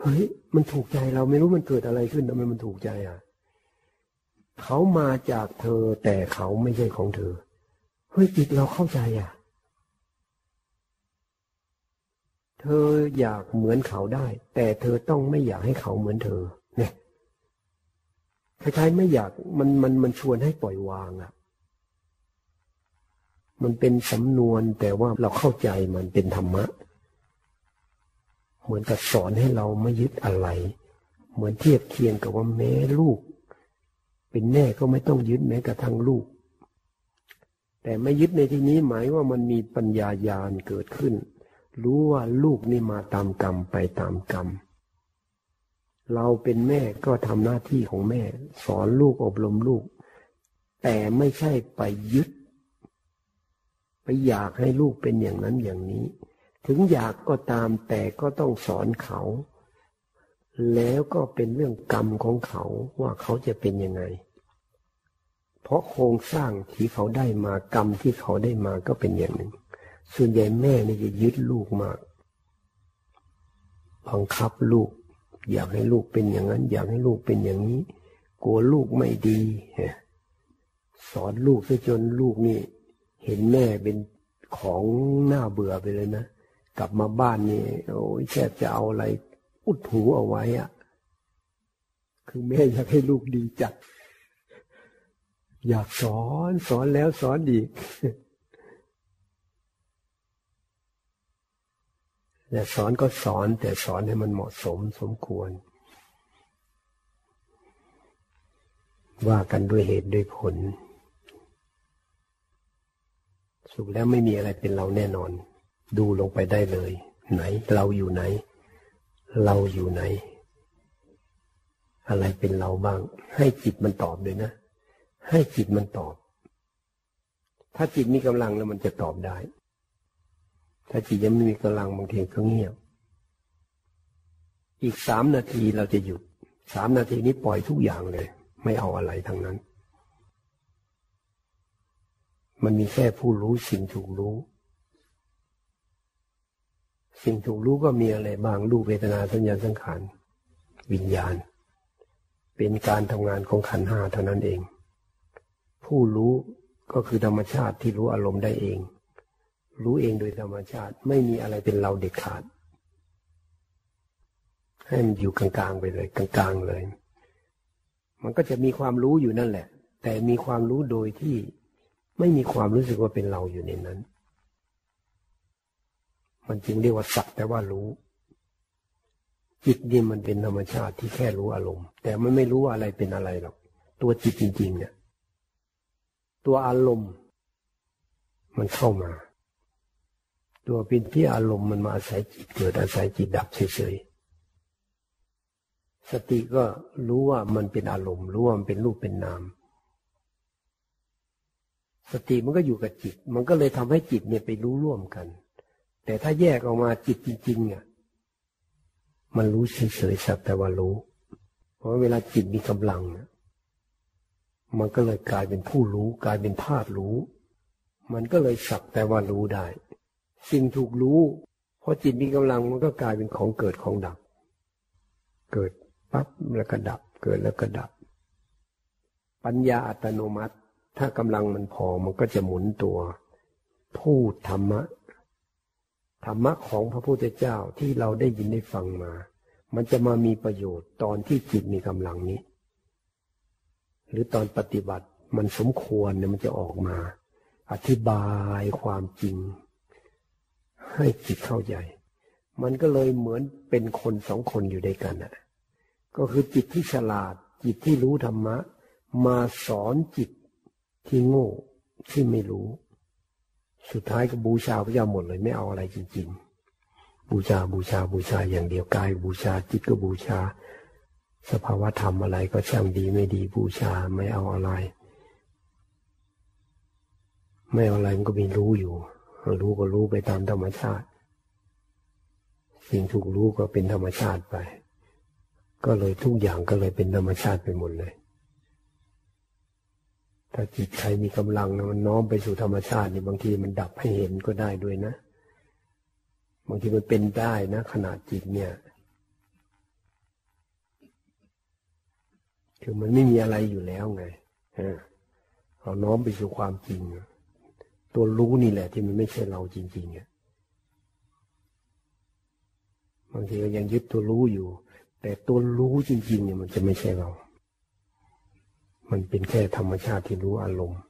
เฮ้ยมันถูกใจเราไม่รู้มันเกิดอะไรขึ้นทำไมมันถูกใจอ่ะเขามาจากเธอแต่เขาไม่ใช่ของเธอเฮ้ยจิตเราเข้าใจอ่ะเธออยากเหมือนเขาได้แต่เธอต้องไม่อยากให้เขาเหมือนเธอเนี่ยคล้ายๆไม่อยากมันมันมันชวนให้ปล่อยวางอ่ะมันเป็นสำนวนแต่ว่าเราเข้าใจมันเป็นธรรมะเหมือนกับสอนให้เราไม่ยึดอะไรเหมือนเทียบเคียงกับว่าแม้ลูกเป็นแม่ก็ไม่ต้องยึดแม้กระทั่งลูกแต่ไม่ยึดในที่นี้หมายว่ามันมีปัญญาญาณเกิดขึ้นรู้ว่าลูกนี่มาตามกรรมไปตามกรรมเราเป็นแม่ก็ทำหน้าที่ของแม่สอนลูกอบรมลูกแต่ไม่ใช่ไปยึดไปอยากให้ลูกเป็นอย่างนั้นอย่างนี้ถึงอยากก็ตามแต่ก็ต้องสอนเขาแล้วก็เป็นเรื่องกรรมของเขาว่าเขาจะเป็นยังไงเพราะโครงสร้างที่เขาได้มากรรมที่เขาได้มาก็เป็นอย่างหนึ่งส่วนใหญ่แม่เนี่ยจะยึดลูกมากบังคับลูกอยากให้ลูกเป็นอย่างนั้นอยากให้ลูกเป็นอย่างนี้กลัวลูกไม่ดีสอนลูกซะจนลูกนี่เห็นแม่เป็นของน่าเบื่อไปเลยนะกลับมาบ้านนี่โอ้ยแทบจะเอาอะไรอุดหูเอาไว้อะคือแม่อยากให้ลูกดีจัดอยากสอนสอนแล้วสอนอีกแต่สอนก็สอนแต่สอนให้มันเหมาะสมสมควรว่ากันด้วยเหตุด้วยผลสุดแล้วไม่มีอะไรเป็นเราแน่นอนดูลงไปได้เลยไหนเราอยู่ไหนเราอยู่ไหนอะไรเป็นเราบ้างให้จิตมันตอบเลยนะให้จิตมันตอบถ้าจิตมีกำลังแล้วมันจะตอบได้ถ้าจิตยังไม่มีกำลังบางทีก็เงียบอีกสามนาทีเราจะหยุดสามนาทีนี้ปล่อยทุกอย่างเลยไม่เอาอะไรทั้งนั้นมันมีแค่ผู้รู้สิ่งถูกรู้สิ่งถูกรู้ก็มีอะไรบ้างรูปเวทนาสัญญาสังขารวิญญาณเป็นการทำงานของขันธ์ห้าเท่านั้นเองผู้รู้ก็คือธรรมชาติที่รู้อารมณ์ได้เองรู้เองโดยธรรมชาติไม่มีอะไรเป็นเราเด็ดขาดให้มันอยู่กลางๆไปเลยกลางๆเลยมันก็จะมีความรู้อยู่นั่นแหละแต่มีความรู้โดยที่ไม่มีความรู้สึกว่าเป็นเราอยู่ในนั้นมันจึงเรียกว่าสักแต่ว่ารู้จิตนี่มันเป็นธรรมชาติที่แค่รู้อารมณ์แต่มันไม่รู้ว่าอะไรเป็นอะไรหรอกตัวจิตจริงๆเนี่ยตัวอารมณ์มันเข้ามาตัวเป็นที่อารมณ์มันมาอาศัยจิตเกิดอาศัยจิตดับเฉยๆสติก็รู้ว่ามันเป็นอารมณ์รู้ว่ามันเป็นรูปเป็นนามสติมันก็อยู่กับจิตมันก็เลยทำให้จิตเนี่ยไปรู้ร่วมกันแต่ถ้าแยกออกมาจิตจริงๆอ่ะมันรู้เฉยๆสักแต่ว่ารู้เพราะเวลาจิตมีกำลังนะมันก็เลยกลายเป็นผู้รู้กลายเป็นธาตุรู้มันก็เลยสักแต่ว่ารู้ได้สิ่งถูกรู้พอจิตมีกำลังมันก็กลายเป็นของเกิดของดับเกิดปั๊บแล้วก็ดับเกิดแล้วก็ดับปัญญาอัตโนมัติถ้ากำลังมันพอมันก็จะหมุนตัวพูดธรรมะธรรมะของพระพุทธเจ้าที่เราได้ยินได้ฟังมามันจะมามีประโยชน์ตอนที่จิตมีกำลังนี้หรือตอนปฏิบัติมันสมควรเนี่ยมันจะออกมาอธิบายความจริง ให้จิตเข้าใจมันก็เลยเหมือนเป็นคนสองคนอยู่ด้วยกันน่ะก็คือจิตที่ฉลาดจิตที่รู้ธรรมะมาสอนจิตที่โง่ที่ไม่รู้สุดท้ายก็บูชาพระเจ้าหมดเลยไม่เอาอะไรจริงๆบูชาบูชาบูชาอย่างเดียวกายบูชาจิตก็บูชาสภาวะธรรมอะไรก็ช่างดีไม่ดีบูชาไม่เอาอะไรไม่เอาอะไรมันก็มีรู้อยู่รู้ก็รู้ไปตามธรรมชาติสิ่งถูกรู้ก็เป็นธรรมชาติไปก็เลยทุกอย่างก็เลยเป็นธรรมชาติไปหมดเลยถ้าจิตใครมีกำลังนะมันน้อมไปสู่ธรรมชาตินี่บางทีมันดับให้เห็นก็ได้ด้วยนะบางทีมันเป็นได้นะขนาดจิตเนี่ยคือมันไม่มีอะไรอยู่แล้วไงเราน้อมไปสู่ความจริงตัวรู้นี่แหละที่มันไม่ใช่เราจริงๆอ่ะบางทีก็ยังยึดตัวรู้อยู่แต่ตัวรู้จริงๆเนี่ยมันจะไม่ใช่เรามันเป็นแค่ธรรมชาติที่รู้อารมณ์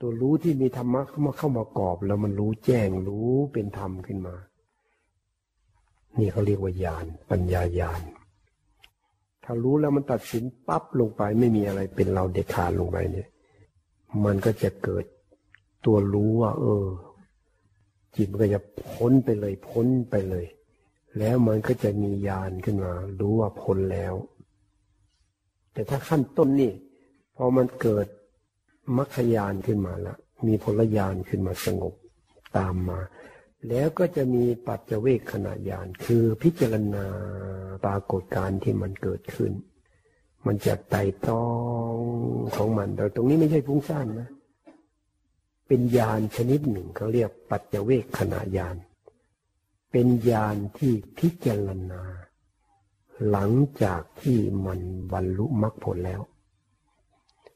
ตัวรู้ที่มีธรรมะเข้ามาเข้ามากอบแล้วมันรู้แจ้งรู้เป็นธรรมขึ้นมานี่เขาเรียกว่าญาณปัญญาญาณถ้ารู้แล้วมันตัดสินปั๊บลงไปไม่มีอะไรเป็นเราเด็ดขาดลงไปเนี่ยมันก็จะเกิดตัวรู้ว่าเออจิตมันก็จะพ้นไปเลยพ้นไปเลยแล้วมันก็จะมีญาณขึ้นมารู้ว่าพ้นแล้วแต่ถ้าขั้นต้นนี่พอมันเกิดมรรคญาณขึ้นมาละมีผลญาณขึ้นมาสงบตามมาแล้วก็จะมีปัจจเวคขณญาณคือพิจารณาปรากฏการณ์ที่มันเกิดขึ้นมันจะไต่ตองของมันแต่ตรงนี้ไม่ใช่ฟุ้งซ่านนะเป็นญาณชนิดหนึ่งเขาเรียกปัจจเวคขณญาณเป็นญาณที่พิจารณาหลังจากที่มันบรรลุมรรคผลแล้ว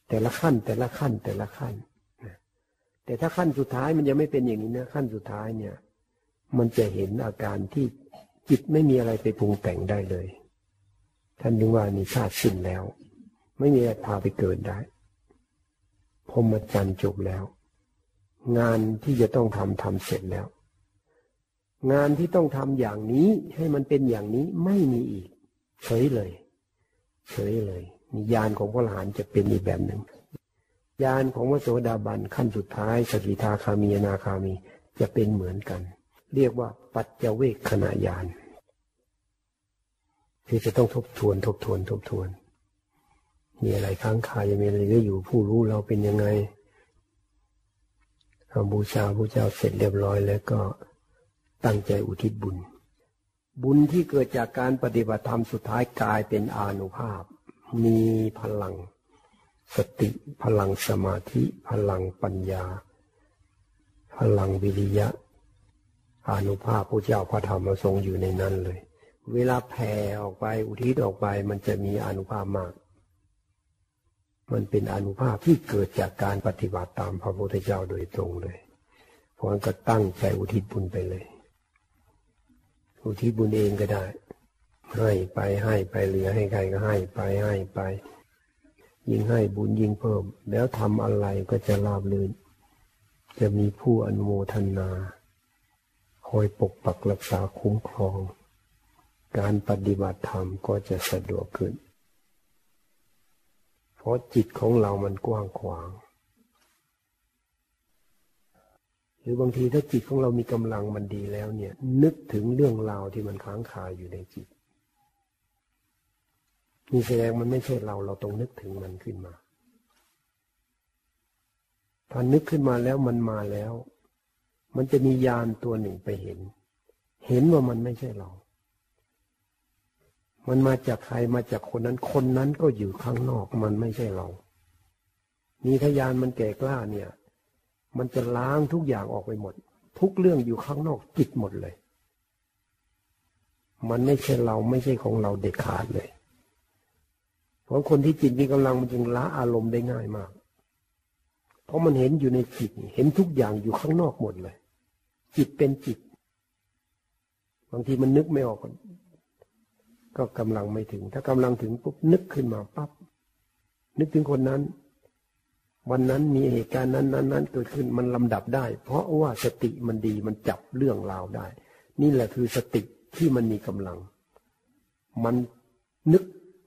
แต่ละขั้นแต่ละขั้นแต่ละขั้นแต่ถ้าขั้นสุดท้ายมันยังไม่เป็นอย่างนี้นะขั้นสุดท้ายเนี่ยมันจะเห็นอาการที่จิตไม่มีอะไรไปปรุงแต่งได้เลยท่านนึกว่านี่ชาติสิ้นแล้วไม่มีอะไรพาไปเกิดได้พรหมจรรย์จบแล้วงานที่จะต้องทำทำเสร็จแล้วงานที่ต้องทำอย่างนี้ให้มันเป็นอย่างนี้ไม่มีอีกเฉยเลยเฉยเลยนิยานของพระอรหันต์จะเป็นอีกแบบหนึ่งญาณของพระโสดาบันขั้นสุดท้ายสกิทาคามีอนาคามีจะเป็นเหมือนกันเรียกว่าปัจจเวคขณญาณที่จะต้องทบทวนทบทวนทบทวนมีอะไรค้างคายังมีอะไรก็อยู่ผู้รู้เราเป็นยังไงบูชาพระเจ้าเสร็จเรียบร้อยแล้วก็ตั้งใจอุทิศบุญบุญที่เกิดจากการปฏิบัติธรรมสุดท้ายกลายเป็นอานุภาพมีพลังสติพลังสมาธิพลังปัญญาพลังวิริยะอานุภาพพระเจ้าพระธรรมมาทรงอยู่ในนั้นเลยเวลาแผ่ออกไปอุทิศออกไปมันจะมีอานุภาพมากมันเป็นอานุภาพที่เกิดจากการปฏิบัติตามพระพุทธเจ้าโดยตรงเลยเพราะงั้นก็ตั้งใจอุทิศบุญไปเลยอุทิศบุญเองก็ได้ให้ไปให้ไปเหลือให้ใครก็ให้ไปให้ไปยิ่งให้บุญยิ่งเพิ่มแล้วทำอะไรก็จะราบรื่นจะมีผู้อนุโมทนาคอยปกปักรักษาคุ้มครองการปฏิบัติธรรมก็จะสะดวกขึ้นเพราะจิตของเรามันกว้างขวางหรือบางทีถ้าจิตของเรามีกำลังมันดีแล้วเนี่ยนึกถึงเรื่องราวที่มันค้างคาอยู่ในจิตนี่แสดงมันไม่ใช่เราเราต้องนึกถึงมันขึ้นมาถ้านึกขึ้นมาแล้วมันมาแล้วมันจะมีญาณตัวหนึ่งไปเห็นเห็นว่ามันไม่ใช่เรามันมาจากใครมาจากคนนั้นคนนั้นก็อยู่ข้างนอกมันไม่ใช่เรานี่ถ้าญาณมันแก่กล้าเนี่ยมันจะล้างทุกอย่างออกไปหมดทุกเรื่องอยู่ข้างนอกจิตหมดเลยมันไม่ใช่เราไม่ใช่ของเราเด็ดขาดเลยเพราะคนที่จิตมีกำลังมันจึงละอารมณ์ได้ง่ายมากเพราะมันเห็นอยู่ในจิตเห็นทุกอย่างอยู่ข้างนอกหมดเลยจิตเป็นจิตบางทีมันนึกไม่ออกก็กำลังไม่ถึงถ้ากำลังถึงปุ๊บนึกขึ้นมาปั๊บนึกถึงคนนั้น วันนั้นมีเหตุการณ์นั้นนั้นนั้นเกิดขึ้นมันลำดับได้เพราะว่าสติมันดีมันจับเรื่องราวได้นี่แหละคือสติที่มันมีกำลังมันนึก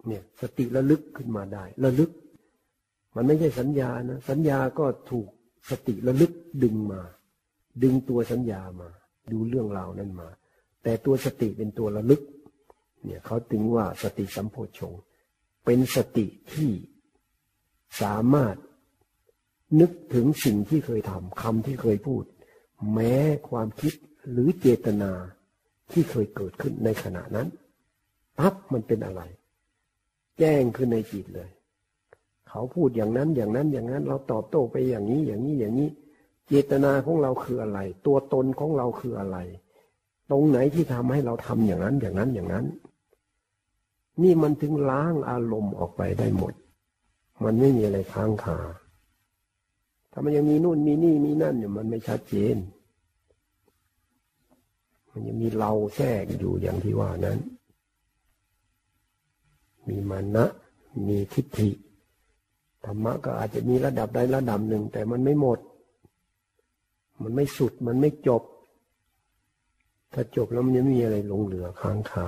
เนี่ยสติระลึกขึ้นมาได้ระลึกมันไม่ใช่สัญญานะสัญญาก็ถูกสติระลึกดึงมาดึงตัวสัญญามาดูเรื่องราวนั้นมาแต่ตัวสติเป็นตัวระลึกเนี่ยเขาถึงว่าสติสัมโพชฌงค์เป็นสติที่สามารถนึกถึงสิ่งที่เคยทำคำที่เคยพูดแม้ความคิดหรือเจตนาที่เคยเกิดขึ้นในขณะนั้นปั๊บมันเป็นอะไรแจ้งขึ้นในจิตเลยเขาพูดอย่างนั้นอย่างนั้นอย่างนั้นเราตอบโต้ไปอย่างนี้อย่างนี้อย่างนี้เจตนาของเราคืออะไรตัวตนของเราคืออะไรตรงไหนที่ทำให้เราทำอย่างนั้นอย่างนั้นอย่างนั้นนี่มันถึงล้างอารมณ์ออกไปได้หมดมันไม่มีอะไรค้างคาถ้ามันยังมีนู่นมีนี่มีนั่นอยู่มันไม่ชัดเจนมันยังมีเราแทรกอยู่อย่างที่ว่านั้นมีมานะมีทิฏฐิธรรมะก็อาจจะมีระดับใดระดับหนึ่งแต่มันไม่หมดมันไม่สุดมันไม่จบถ้าจบแล้วมันจะมีอะไรหลงเหลือค้างคา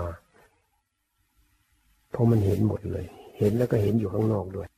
เพราะมันเห็นหมดเลยเห็นแล้วก็เห็นอยู่ข้างนอกด้วย